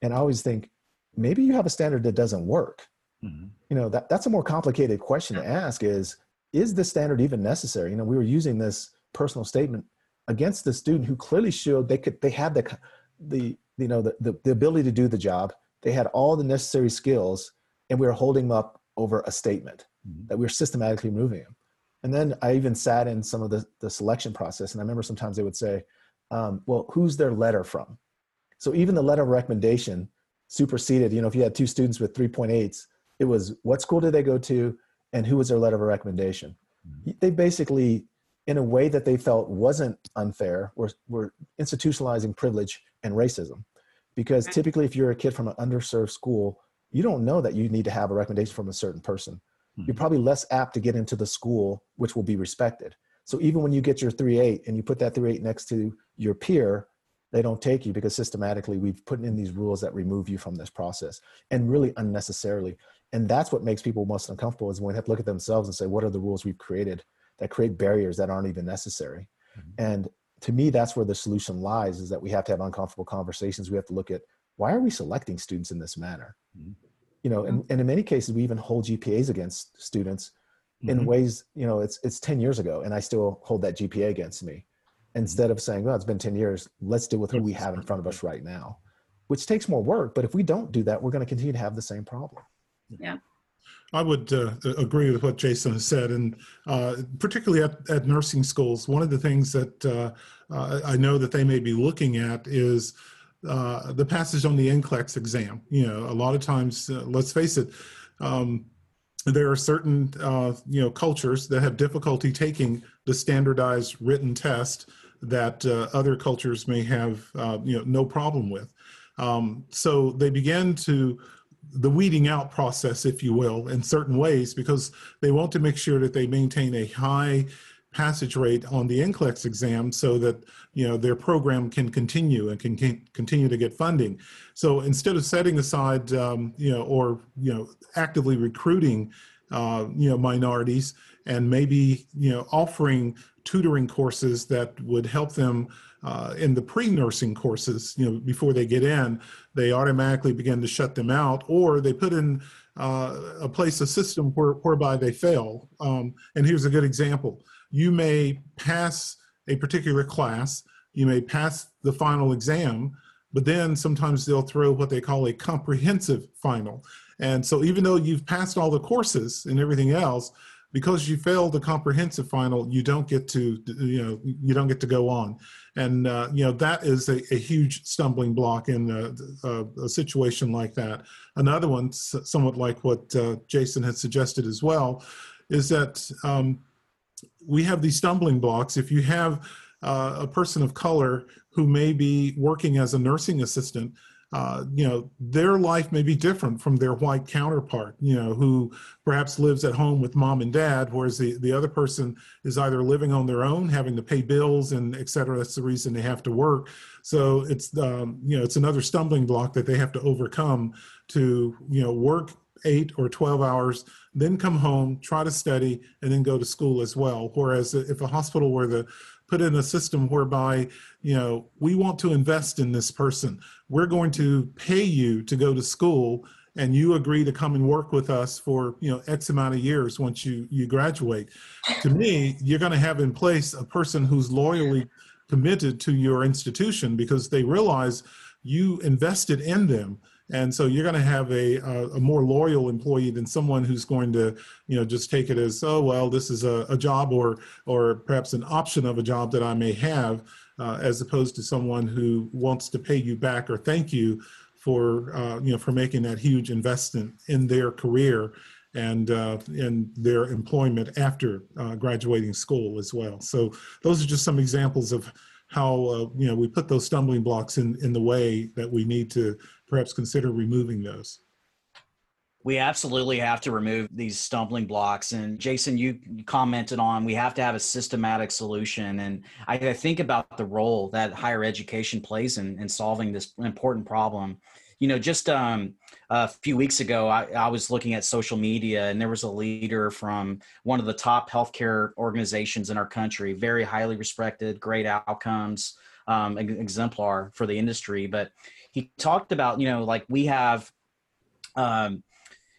And I always think, maybe you have a standard that doesn't work. Mm-hmm. You know, that, that's a more complicated question to ask is, is this standard even necessary? You know, we were using this personal statement against the student who clearly showed they could, they had the, the you know, the, the, the ability to do the job. They had all the necessary skills and we were holding them up over a statement mm-hmm. that we were systematically removing them. And then I even sat in some of the, the selection process. And I remember sometimes they would say, um, well, who's their letter from? So even the letter of recommendation superseded, you know, if you had two students with three point eights, it was what school did they go to and who was their letter of recommendation? Mm-hmm. They basically, in a way that they felt wasn't unfair, were, were institutionalizing privilege and racism. Because typically if you're a kid from an underserved school, you don't know that you need to have a recommendation from a certain person. Mm-hmm. You're probably less apt to get into the school, which will be respected. So even when you get your three point eight and you put that three point eight next to your peer, they don't take you because systematically we've put in these rules that remove you from this process and really unnecessarily. And that's what makes people most uncomfortable is when they have to look at themselves and say, what are the rules we've created that create barriers that aren't even necessary? Mm-hmm. And to me, that's where the solution lies is that we have to have uncomfortable conversations. We have to look at why are we selecting students in this manner? Mm-hmm. You know, and, and in many cases, we even hold G P As against students mm-hmm. in ways, you know, it's, it's ten years ago and I still hold that G P A against me. Instead of saying, well, it's been ten years, let's deal with who we have in front of us right now, which takes more work. But if we don't do that, we're going to continue to have the same problem. Yeah, I would uh, agree with what Jason has said. And uh, particularly at, at nursing schools, one of the things that uh, uh, I know that they may be looking at is uh, the passage on the NCLEX exam. You know, a lot of times, uh, let's face it, um, there are certain, uh, you know, cultures that have difficulty taking the standardized written test that uh, other cultures may have, uh, you know, no problem with. Um, so they began to the weeding out process, if you will, in certain ways, because they want to make sure that they maintain a high passage rate on the NCLEX exam so that, you know, their program can continue and can continue to get funding. So instead of setting aside, um, you know, or, you know, actively recruiting, uh, you know, minorities and maybe, you know, offering tutoring courses that would help them uh, in the pre-nursing courses, you know, before they get in, they automatically begin to shut them out, or they put in uh, a place, a system where, whereby they fail. Um, and here's a good example. You may pass a particular class, you may pass the final exam, but then sometimes they'll throw what they call a comprehensive final. And so even though you've passed all the courses and everything else, because you failed the comprehensive final, you don't get to, you know, you don't get to go on. And, uh, you know, that is a, a huge stumbling block in a, a, a situation like that. Another one, somewhat like what uh, Jason had suggested as well, is that um, we have these stumbling blocks. If you have uh, a person of color who may be working as a nursing assistant, Uh, you know, their life may be different from their white counterpart, you know, who perhaps lives at home with mom and dad, whereas the, the other person is either living on their own, having to pay bills and et cetera. That's the reason they have to work. So it's, um, you know, it's another stumbling block that they have to overcome to, you know, work eight or twelve hours, then come home, try to study, and then go to school as well. Whereas if a hospital were to put in a system whereby, you know, we want to invest in this person, we're going to pay you to go to school and you agree to come and work with us for, you know, X amount of years once you, you graduate. To me, you're going to have in place a person who's loyally committed to your institution because they realize you invested in them. And so you're going to have a, a, a more loyal employee than someone who's going to, you know, just take it as, oh, well, this is a, a job or, or perhaps an option of a job that I may have, uh, as opposed to someone who wants to pay you back or thank you for, uh, you know, for making that huge investment in their career and uh, in their employment after uh, graduating school as well. So those are just some examples of how, uh, you know, we put those stumbling blocks in, in the way that we need to perhaps consider removing those. We absolutely have to remove these stumbling blocks. And Jason, you commented on, we have to have a systematic solution. And I, I think about the role that higher education plays in, in solving this important problem. You know, just um, a few weeks ago, I, I was looking at social media, and there was a leader from one of the top healthcare organizations in our country, very highly respected, great outcomes, um, exemplar for the industry. But he talked about, you know, like we have, um,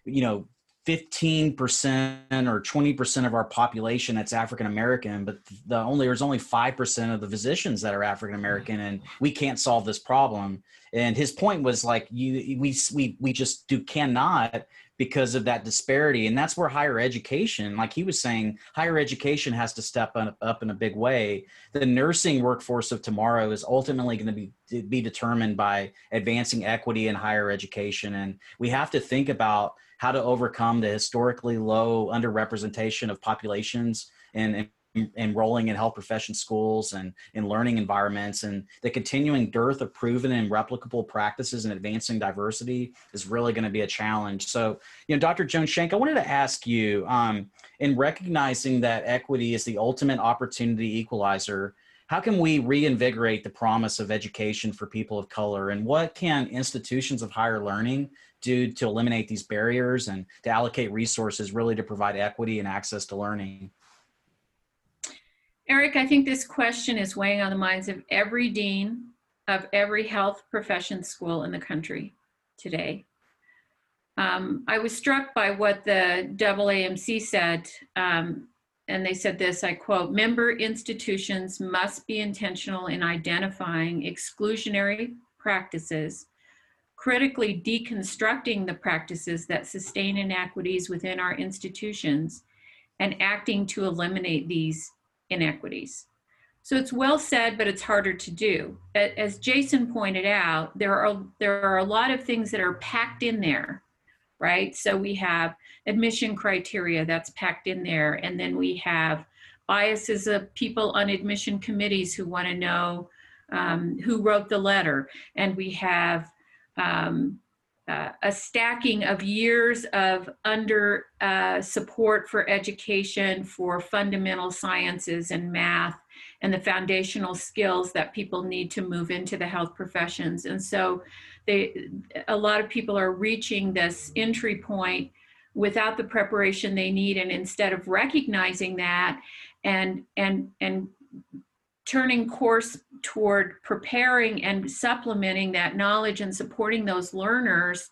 you know, fifteen percent or twenty percent of our population that's African-American, but the only, there's only five percent of the physicians that are African-American, and we can't solve this problem. And his point was like, you, we, we, we just do cannot because of that disparity. And that's where higher education, like he was saying, higher education has to step up, up in a big way. The nursing workforce of tomorrow is ultimately going to be, be determined by advancing equity in higher education. And we have to think about how to overcome the historically low underrepresentation of populations and enrolling in health profession schools and in learning environments, and the continuing dearth of proven and replicable practices in advancing diversity is really going to be a challenge. So, you know, Doctor Jones-Schenk, I wanted to ask you, um, in recognizing that equity is the ultimate opportunity equalizer, how can we reinvigorate the promise of education for people of color, and what can institutions of higher learning do to eliminate these barriers and to allocate resources really to provide equity and access to learning? Eric, I think this question is weighing on the minds of every dean of every health profession school in the country today. Um, I was struck by what the A A M C said, um, and they said this, I quote, member institutions must be intentional in identifying exclusionary practices, critically deconstructing the practices that sustain inequities within our institutions, and acting to eliminate these inequities. So it's well said, but it's harder to do. As Jason pointed out, there are, there are a lot of things that are packed in there, right? So we have admission criteria that's packed in there, and then we have biases of people on admission committees who want to know um, who wrote the letter, and we have um, uh, a stacking of years of under uh, support for education for fundamental sciences and math and the foundational skills that people need to move into the health professions. And so they, a lot of people are reaching this entry point without the preparation they need, and instead of recognizing that and and and turning course toward preparing and supplementing that knowledge and supporting those learners,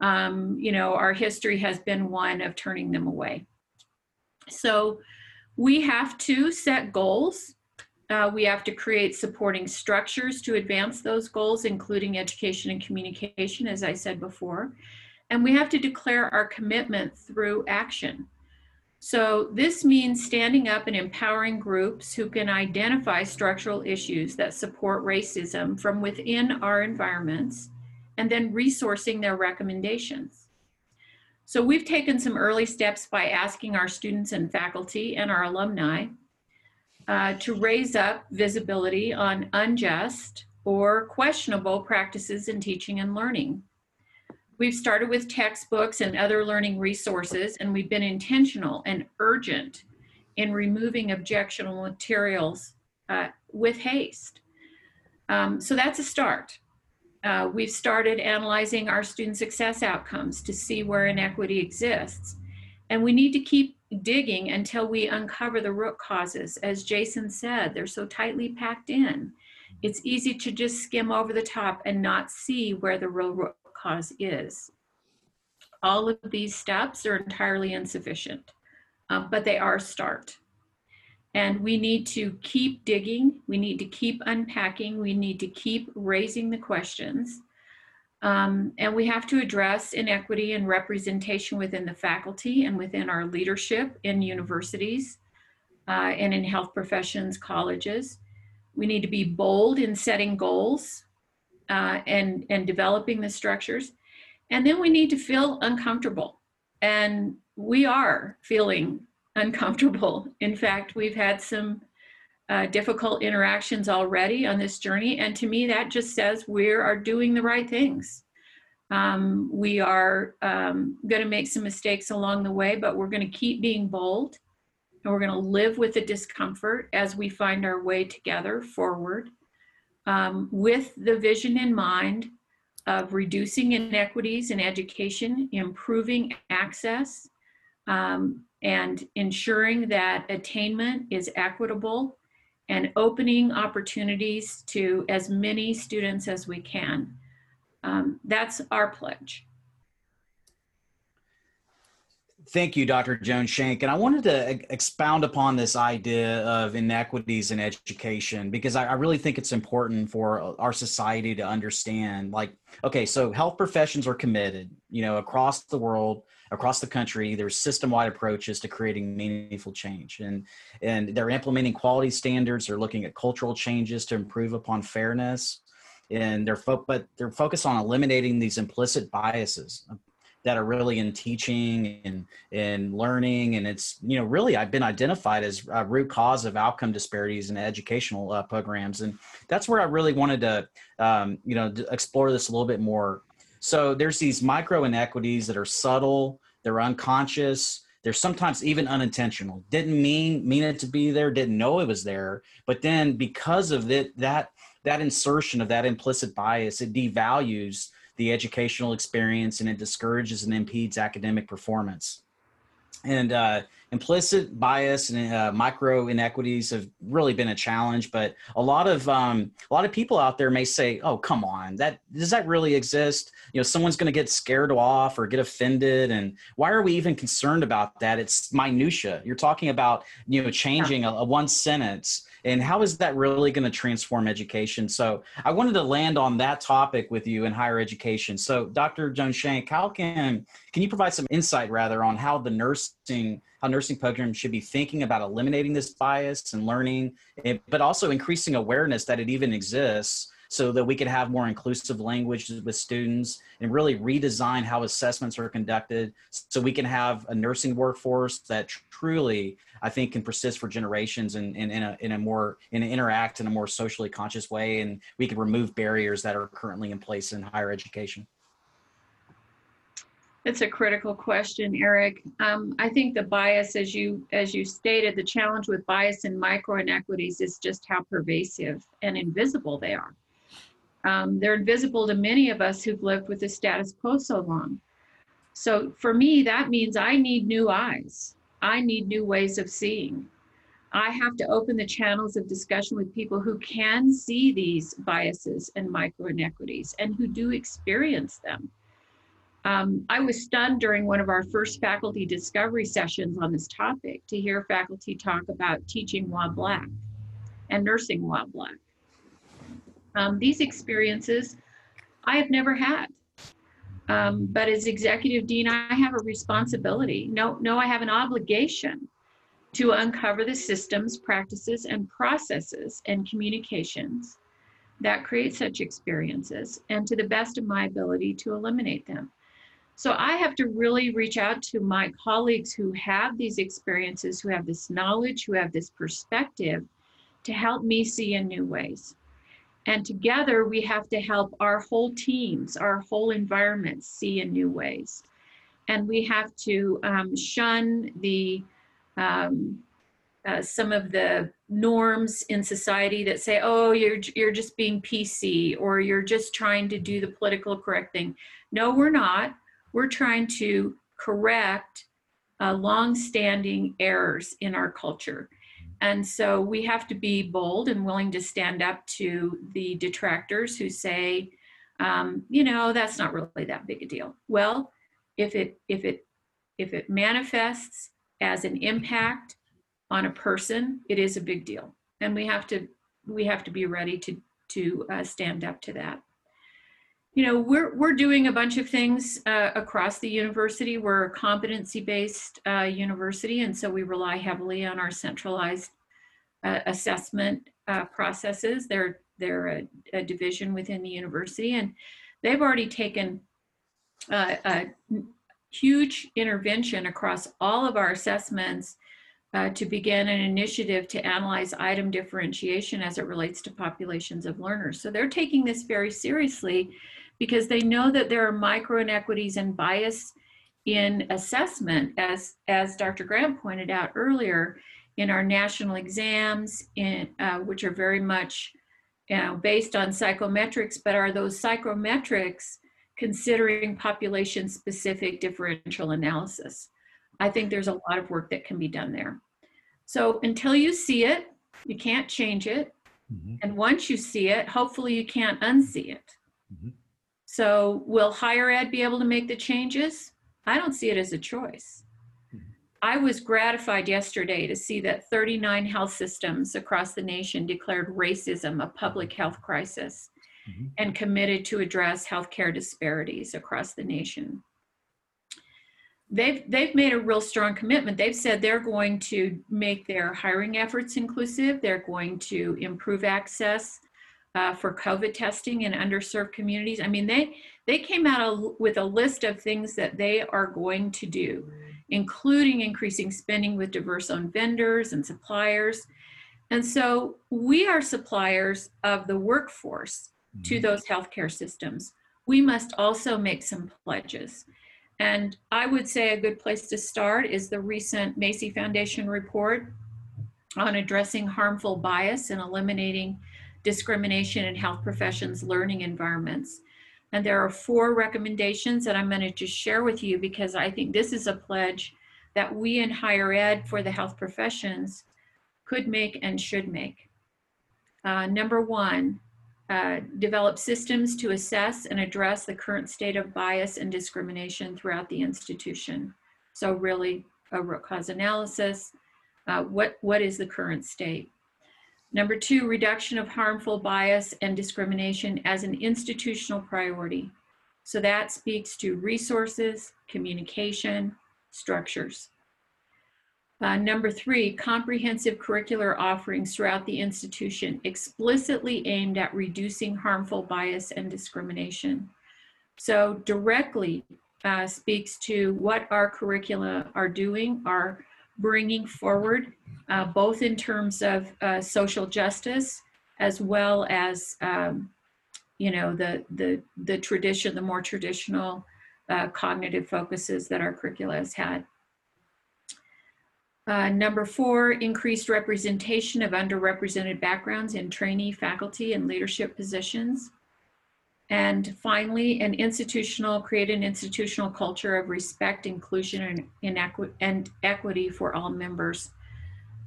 um, you know, our history has been one of turning them away. So we have to set goals. Uh, we have to create supporting structures to advance those goals, including education and communication, as I said before. And we have to declare our commitment through action. So this means standing up and empowering groups who can identify structural issues that support racism from within our environments, and then resourcing their recommendations. So we've taken some early steps by asking our students and faculty and our alumni uh, to raise up visibility on unjust or questionable practices in teaching and learning. We've started with textbooks and other learning resources, and we've been intentional and urgent in removing objectionable materials uh, with haste. Um, so that's a start. Uh, we've started analyzing our student success outcomes to see where inequity exists. And we need to keep digging until we uncover the root causes. As Jason said, they're so tightly packed in. It's easy to just skim over the top and not see where the real root cause is. All of these steps are entirely insufficient, um, but they are a start. And we need to keep digging, we need to keep unpacking, we need to keep raising the questions. Um, and we have to address inequity and representation within the faculty and within our leadership in universities uh, and in health professions, colleges. We need to be bold in setting goals uh, and, and developing the structures. And then we need to feel uncomfortable. And we are feeling uncomfortable. In fact, we've had some Uh, difficult interactions already on this journey, and to me that just says we are doing the right things. Um, we are um, going to make some mistakes along the way, but we're going to keep being bold, and we're going to live with the discomfort as we find our way together forward um, with the vision in mind of reducing inequities in education, improving access, um, and ensuring that attainment is equitable, and opening opportunities to as many students as we can. Um, that's our pledge. Thank you, Doctor Jones-Schenk. And I wanted to expound upon this idea of inequities in education, because I, I really think it's important for our society to understand, like, okay, so health professions are committed, you know, across the world, across the country, there's system-wide approaches to creating meaningful change. And, and they're implementing quality standards, they're looking at cultural changes to improve upon fairness, and they're fo- but they're focused on eliminating these implicit biases that are really in teaching and, and learning. And it's, you know, really I've been identified as a root cause of outcome disparities in educational uh, programs. And that's where I really wanted to, um, you know, explore this a little bit more. So there's these micro inequities that are subtle, they're unconscious, they're sometimes even unintentional. Didn't mean, mean it to be there, didn't know it was there, but then because of it, that, that insertion of that implicit bias, it devalues the educational experience, and it discourages and impedes academic performance. And uh, implicit bias and uh, micro inequities have really been a challenge, but a lot of um, a lot of people out there may say, "Oh, come on, that does that really exist?" You know, someone's going to get scared off or get offended, and why are we even concerned about that? It's minutia. You're talking about, you know, changing a, a one sentence. And how is that really going to transform education? So I wanted to land on that topic with you in higher education. So Doctor Jones-Schenk, how can, can you provide some insight rather on how the nursing, how nursing programs should be thinking about eliminating this bias and learning, but also increasing awareness that it even exists so that we can have more inclusive language with students and really redesign how assessments are conducted so we can have a nursing workforce that truly, I think, can persist for generations and in, in, in, a, in a more, in interact in a more socially conscious way, and we can remove barriers that are currently in place in higher education? That's a critical question, Eric. Um, I think the bias, as you, as you stated, the challenge with bias and micro inequities is just how pervasive and invisible they are. Um, they're invisible to many of us who've lived with the status quo so long. So for me, that means I need new eyes. I need new ways of seeing. I have to open the channels of discussion with people who can see these biases and micro inequities and who do experience them. Um, I was stunned during one of our first faculty discovery sessions on this topic to hear faculty talk about teaching while Black and nursing while Black. Um, these experiences I have never had, um, but as executive dean, I have a responsibility. No, no, I have an obligation to uncover the systems, practices, and processes and communications that create such experiences, and to the best of my ability to eliminate them. So I have to really reach out to my colleagues who have these experiences, who have this knowledge, who have this perspective, to help me see in new ways. And together we have to help our whole teams, our whole environment see in new ways. And we have to um, shun the, um, uh, some of the norms in society that say, oh, you're, you're just being P C, or you're just trying to do the political correct thing. No, we're not. We're trying to correct uh, long-standing errors in our culture. And so we have to be bold and willing to stand up to the detractors who say, um, you know, that's not really that big a deal. Well, if it, if it, if it manifests as an impact on a person, it is a big deal. And we have to, we have to be ready to, to uh, stand up to that. you know, we're, we're doing a bunch of things uh, across the university. We're a competency-based uh, university, and so we rely heavily on our centralized uh, assessment uh, processes. They're, they're a, a division within the university, and they've already taken uh, a huge intervention across all of our assessments uh, to begin an initiative to analyze item differentiation as it relates to populations of learners. So they're taking this very seriously because they know that there are micro inequities and bias in assessment, as, as Doctor Grant pointed out earlier, in our national exams, in, uh, which are very much you know, based on psychometrics, but are those psychometrics considering population-specific differential analysis? I think there's a lot of work that can be done there. So until you see it, you can't change it. Mm-hmm. And once you see it, hopefully you can't unsee it. Mm-hmm. So will higher ed be able to make the changes? I don't see it as a choice. Mm-hmm. I was gratified yesterday to see that thirty-nine health systems across the nation declared racism a public health crisis. Mm-hmm. And committed to address healthcare disparities across the nation. They've, they've made a real strong commitment. They've said they're going to make their hiring efforts inclusive. They're going to improve access uh, for COVID testing in underserved communities. I mean, they, they came out a, with a list of things that they are going to do, including increasing spending with diverse-owned vendors and suppliers. And so we are suppliers of the workforce to those healthcare systems. We must also make some pledges. And I would say a good place to start is the recent Macy Foundation report on addressing harmful bias and eliminating discrimination in health professions' learning environments. And there are four recommendations that I'm going to just share with you because I think this is a pledge that we in higher ed for the health professions could make and should make. Uh, number one, Uh, develop systems to assess and address the current state of bias and discrimination throughout the institution. So really a root cause analysis. Uh, what, what is the current state? Number two, reduction of harmful bias and discrimination as an institutional priority. So that speaks to resources, communication, structures. Uh, number three, comprehensive curricular offerings throughout the institution explicitly aimed at reducing harmful bias and discrimination. So directly uh, speaks to what our curricula are doing, are bringing forward, uh, both in terms of uh, social justice as well as, um, you know, the, the, the tradition, the more traditional uh, cognitive focuses that our curricula has had. Uh, number four, increased representation of underrepresented backgrounds in trainee, faculty, and leadership positions. And finally, an institutional, create an institutional culture of respect, inclusion, and, inequ and equity for all members.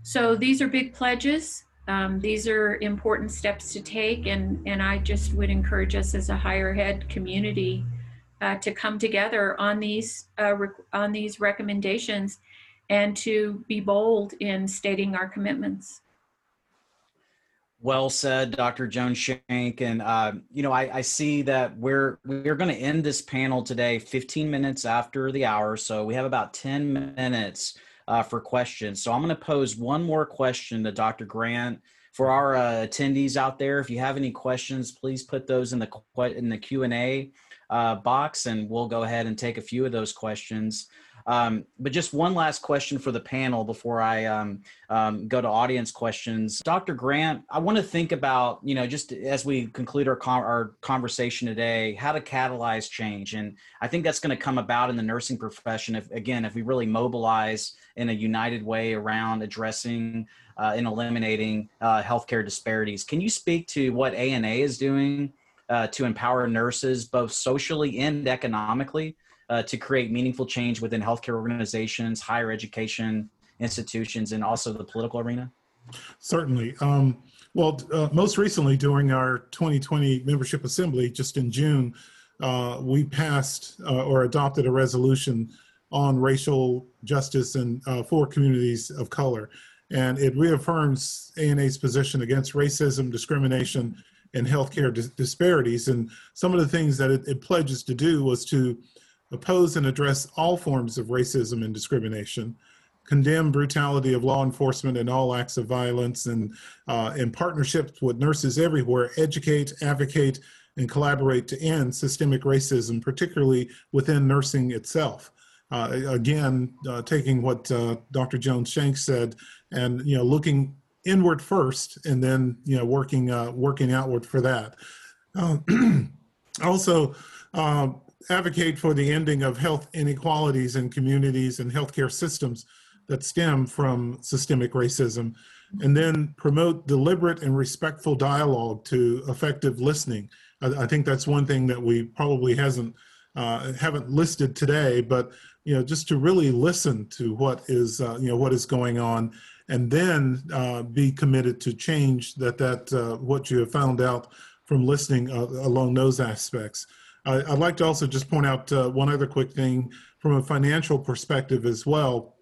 So these are big pledges. Um, these are important steps to take. And, and I just would encourage us as a higher ed community uh, to come together on these, uh, on these recommendations and to be bold in stating our commitments. Well said, Doctor Jones-Schenk. And, uh, you know, I, I see that we're, we're going to end this panel today fifteen minutes after the hour. So we have about ten minutes uh, for questions. So I'm going to pose one more question to Doctor Grant. For our uh, attendees out there, if you have any questions, please put those in the, in the Q and A uh, box, and we'll go ahead and take a few of those questions. Um, but just one last question for the panel before I um, um, go to audience questions. Doctor Grant, I want to think about, you know, just as we conclude our, com our conversation today, how to catalyze change. And I think that's going to come about in the nursing profession, if, again, if we really mobilize in a united way around addressing uh, and eliminating uh, healthcare disparities. Can you speak to what A N A is doing uh, to empower nurses both socially and economically? Uh, to create meaningful change within healthcare organizations, higher education institutions, and also the political arena? Certainly. Um, well, uh, most recently during our twenty twenty membership assembly, just in June, uh, we passed uh, or adopted a resolution on racial justice and uh, for communities of color. And it reaffirms A N A's position against racism, discrimination, and healthcare dis disparities. And some of the things that it, it pledges to do was to oppose and address all forms of racism and discrimination, condemn brutality of law enforcement and all acts of violence, and uh, in partnerships with nurses everywhere, educate, advocate, and collaborate to end systemic racism, particularly within nursing itself. Uh, again, uh, taking what uh, Doctor Jones-Schenk said, and you know, looking inward first, and then you know, working uh, working outward for that. Uh, also, uh, advocate for the ending of health inequalities in communities and healthcare systems that stem from systemic racism, and then promote deliberate and respectful dialogue to effective listening. I, I think that's one thing that we probably hasn't uh, haven't listed today, but you know, just to really listen to what is uh, you know what is going on, and then uh, be committed to change that that uh, what you have found out from listening uh, along those aspects. I, I'd like to also just point out uh, one other quick thing from a financial perspective as well.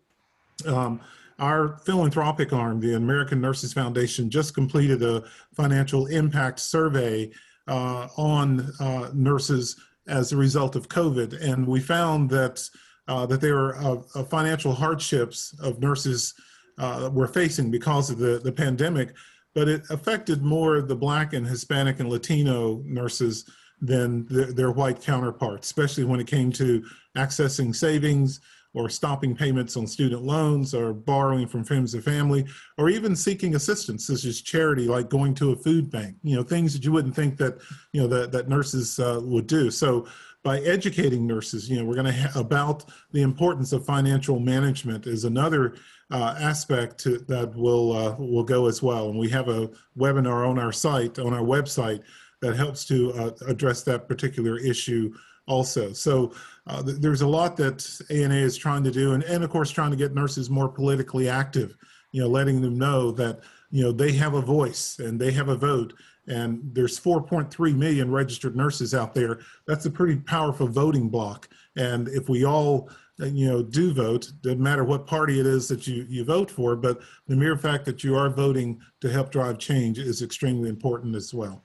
Um, our philanthropic arm, the American Nurses Foundation, just completed a financial impact survey uh, on uh, nurses as a result of COVID, and we found that uh, that there were uh, uh, financial hardships of nurses uh, were facing because of the, the pandemic, but it affected more the Black and Hispanic and Latino nurses than the, their white counterparts, especially when it came to accessing savings, or stopping payments on student loans, or borrowing from friends and family, or even seeking assistance such as charity, like going to a food bank, you know, things that you wouldn't think that, you know, that, that nurses uh, would do. So by educating nurses, you know, we're gonna ha about the importance of financial management is another uh, aspect to, that will, uh, will go as well. And we have a webinar on our site, on our website, that helps to uh, address that particular issue also. So uh, th there's a lot that A N A is trying to do, and, and of course trying to get nurses more politically active, you know, letting them know that, you know, they have a voice and they have a vote, and there's four point three million registered nurses out there. That's a pretty powerful voting block. And if we all, you know, do vote, doesn't matter what party it is that you, you vote for, but the mere fact that you are voting to help drive change is extremely important as well.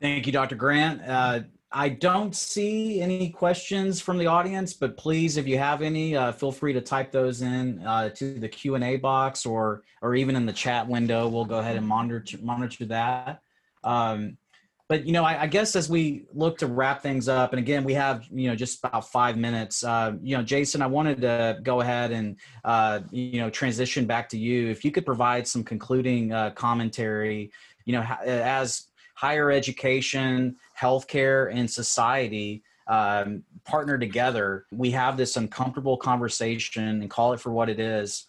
Thank you, Doctor Grant. Uh, I don't see any questions from the audience, but please, if you have any, uh, feel free to type those in uh, to the Q and A box, or or even in the chat window. We'll go ahead and monitor monitor that. Um, but you know, I, I guess as we look to wrap things up, and again, we have you know just about five minutes. Uh, you know, Jason, I wanted to go ahead and uh, you know transition back to you. If you could provide some concluding uh, commentary, you know, as higher education, healthcare, and society um, partner together. We have this uncomfortable conversation, and call it for what it is.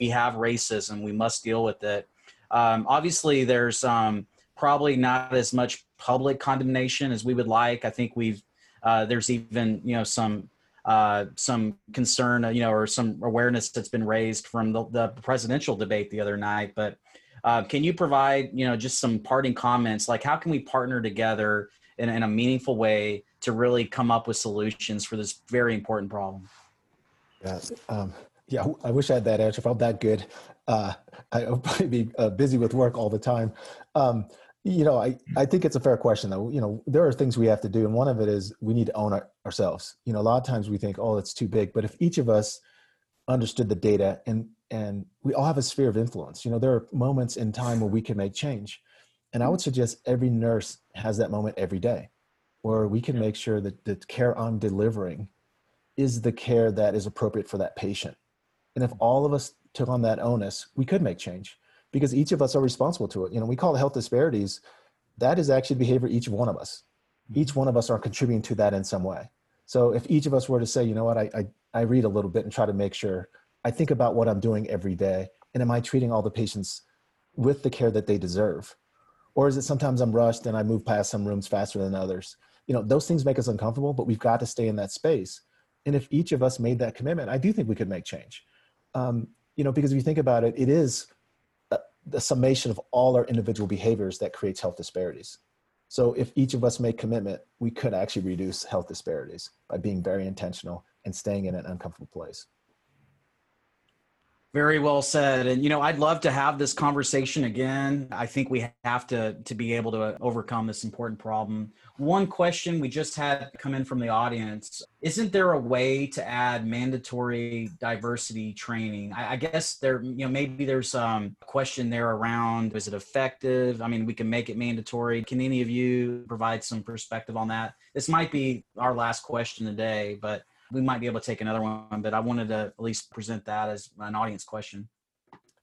We have racism. We must deal with it. Um, obviously, there's um, probably not as much public condemnation as we would like. I think we've uh, there's even you know some uh, some concern you know or some awareness that's been raised from the, the presidential debate the other night, but. Uh, can you provide, you know, just some parting comments? Like, how can we partner together in, in a meaningful way to really come up with solutions for this very important problem? Yes. Um, yeah, I wish I had that answer. If I'm that good, uh, I would probably be uh, busy with work all the time. Um, you know, I, I think it's a fair question, though. You know, there are things we have to do. And one of it is we need to own our, ourselves. You know, a lot of times we think, oh, it's too big. But if each of us understood the data, and and we all have a sphere of influence. You know, there are moments in time where we can make change. And I would suggest every nurse has that moment every day, where we can make sure that the care I'm delivering is the care that is appropriate for that patient. And if all of us took on that onus, we could make change, because each of us are responsible to it. You know, we call it health disparities. That is actually behavior each one of us. Each one of us are contributing to that in some way. So if each of us were to say, you know what, I, I, I read a little bit and try to make sure I think about what I'm doing every day, and am I treating all the patients with the care that they deserve? Or is it sometimes I'm rushed and I move past some rooms faster than others? You know, those things make us uncomfortable, but we've got to stay in that space. And if each of us made that commitment, I do think we could make change. Um, you know, because if you think about it, it is a, the summation of all our individual behaviors that creates health disparities. So if each of us make commitment, we could actually reduce health disparities by being very intentional and staying in an uncomfortable place. Very well said. And, you know, I'd love to have this conversation again. I think we have to, to be able to overcome this important problem. One question we just had come in from the audience. Isn't there a way to add mandatory diversity training? I, I guess there, you know, maybe there's um, a question there around, is it effective? I mean, we can make it mandatory. Can any of you provide some perspective on that? This might be our last question today, but we might be able to take another one, but I wanted to at least present that as an audience question.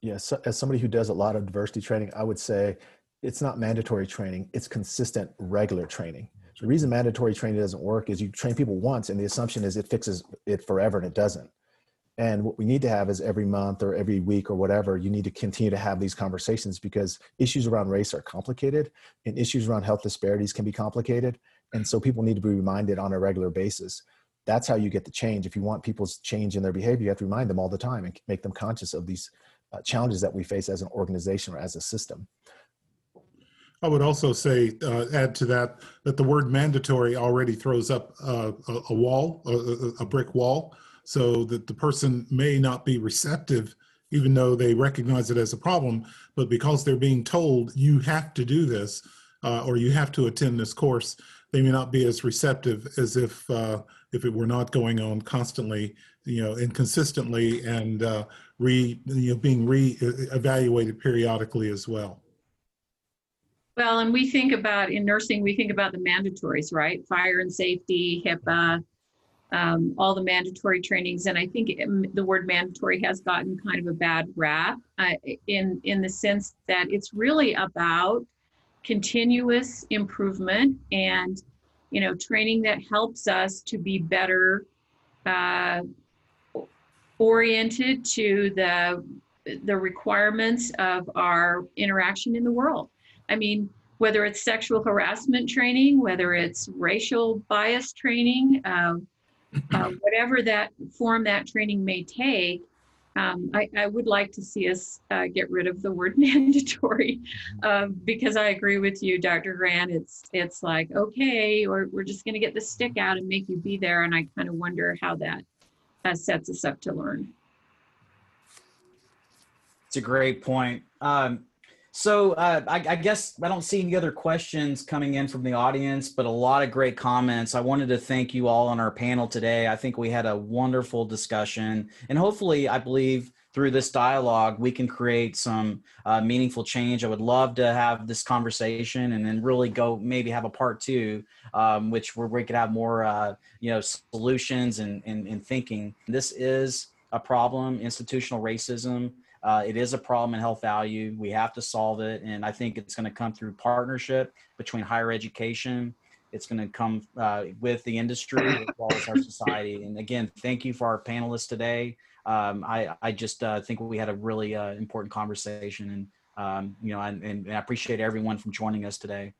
Yes, yeah, so as somebody who does a lot of diversity training, I would say it's not mandatory training, it's consistent, regular training. The reason mandatory training doesn't work is you train people once and the assumption is it fixes it forever, and it doesn't. And what we need to have is every month or every week or whatever, you need to continue to have these conversations, because issues around race are complicated and issues around health disparities can be complicated. And so people need to be reminded on a regular basis. That's how you get the change. If you want people's change in their behavior, you have to remind them all the time and make them conscious of these uh, challenges that we face as an organization or as a system. I would also say, uh, add to that, that the word mandatory already throws up uh, a, a wall, a, a brick wall, so that the person may not be receptive, even though they recognize it as a problem, but because they're being told, you have to do this, uh, or you have to attend this course, they may not be as receptive as if uh, if it were not going on constantly, you know, and consistently, and uh, re you know being re-evaluated periodically as well. Well, and we think about in nursing, we think about the mandatories, right? Fire and safety, HIPAA, um, all the mandatory trainings, and I think it, the word mandatory has gotten kind of a bad rap uh, in in the sense that it's really about continuous improvement and, you know, training that helps us to be better uh, oriented to the, the requirements of our interaction in the world. I mean, whether it's sexual harassment training, whether it's racial bias training, uh, uh, whatever that form that training may take, Um, I, I would like to see us uh, get rid of the word mandatory, uh, because I agree with you, Doctor Grant. It's it's like, okay, or we're just going to get the stick out and make you be there. And I kind of wonder how that uh, sets us up to learn. It's a great point. Um, so uh, I, I guess I don't see any other questions coming in from the audience, but a lot of great comments. I wanted to thank you all on our panel today. I think we had a wonderful discussion, and hopefully, I believe through this dialogue, we can create some uh, meaningful change. I would love to have this conversation and then really go maybe have a part two, um, which where we could have more uh, you know, solutions and, and, and thinking. This is a problem, institutional racism. Uh, it is a problem in health value. We have to solve it. And I think it's going to come through partnership between higher education. It's going to come uh, with the industry as well as our society. And again, thank you for our panelists today. Um, I, I just uh, think we had a really uh, important conversation. And, um, you know, and, and I appreciate everyone from joining us today.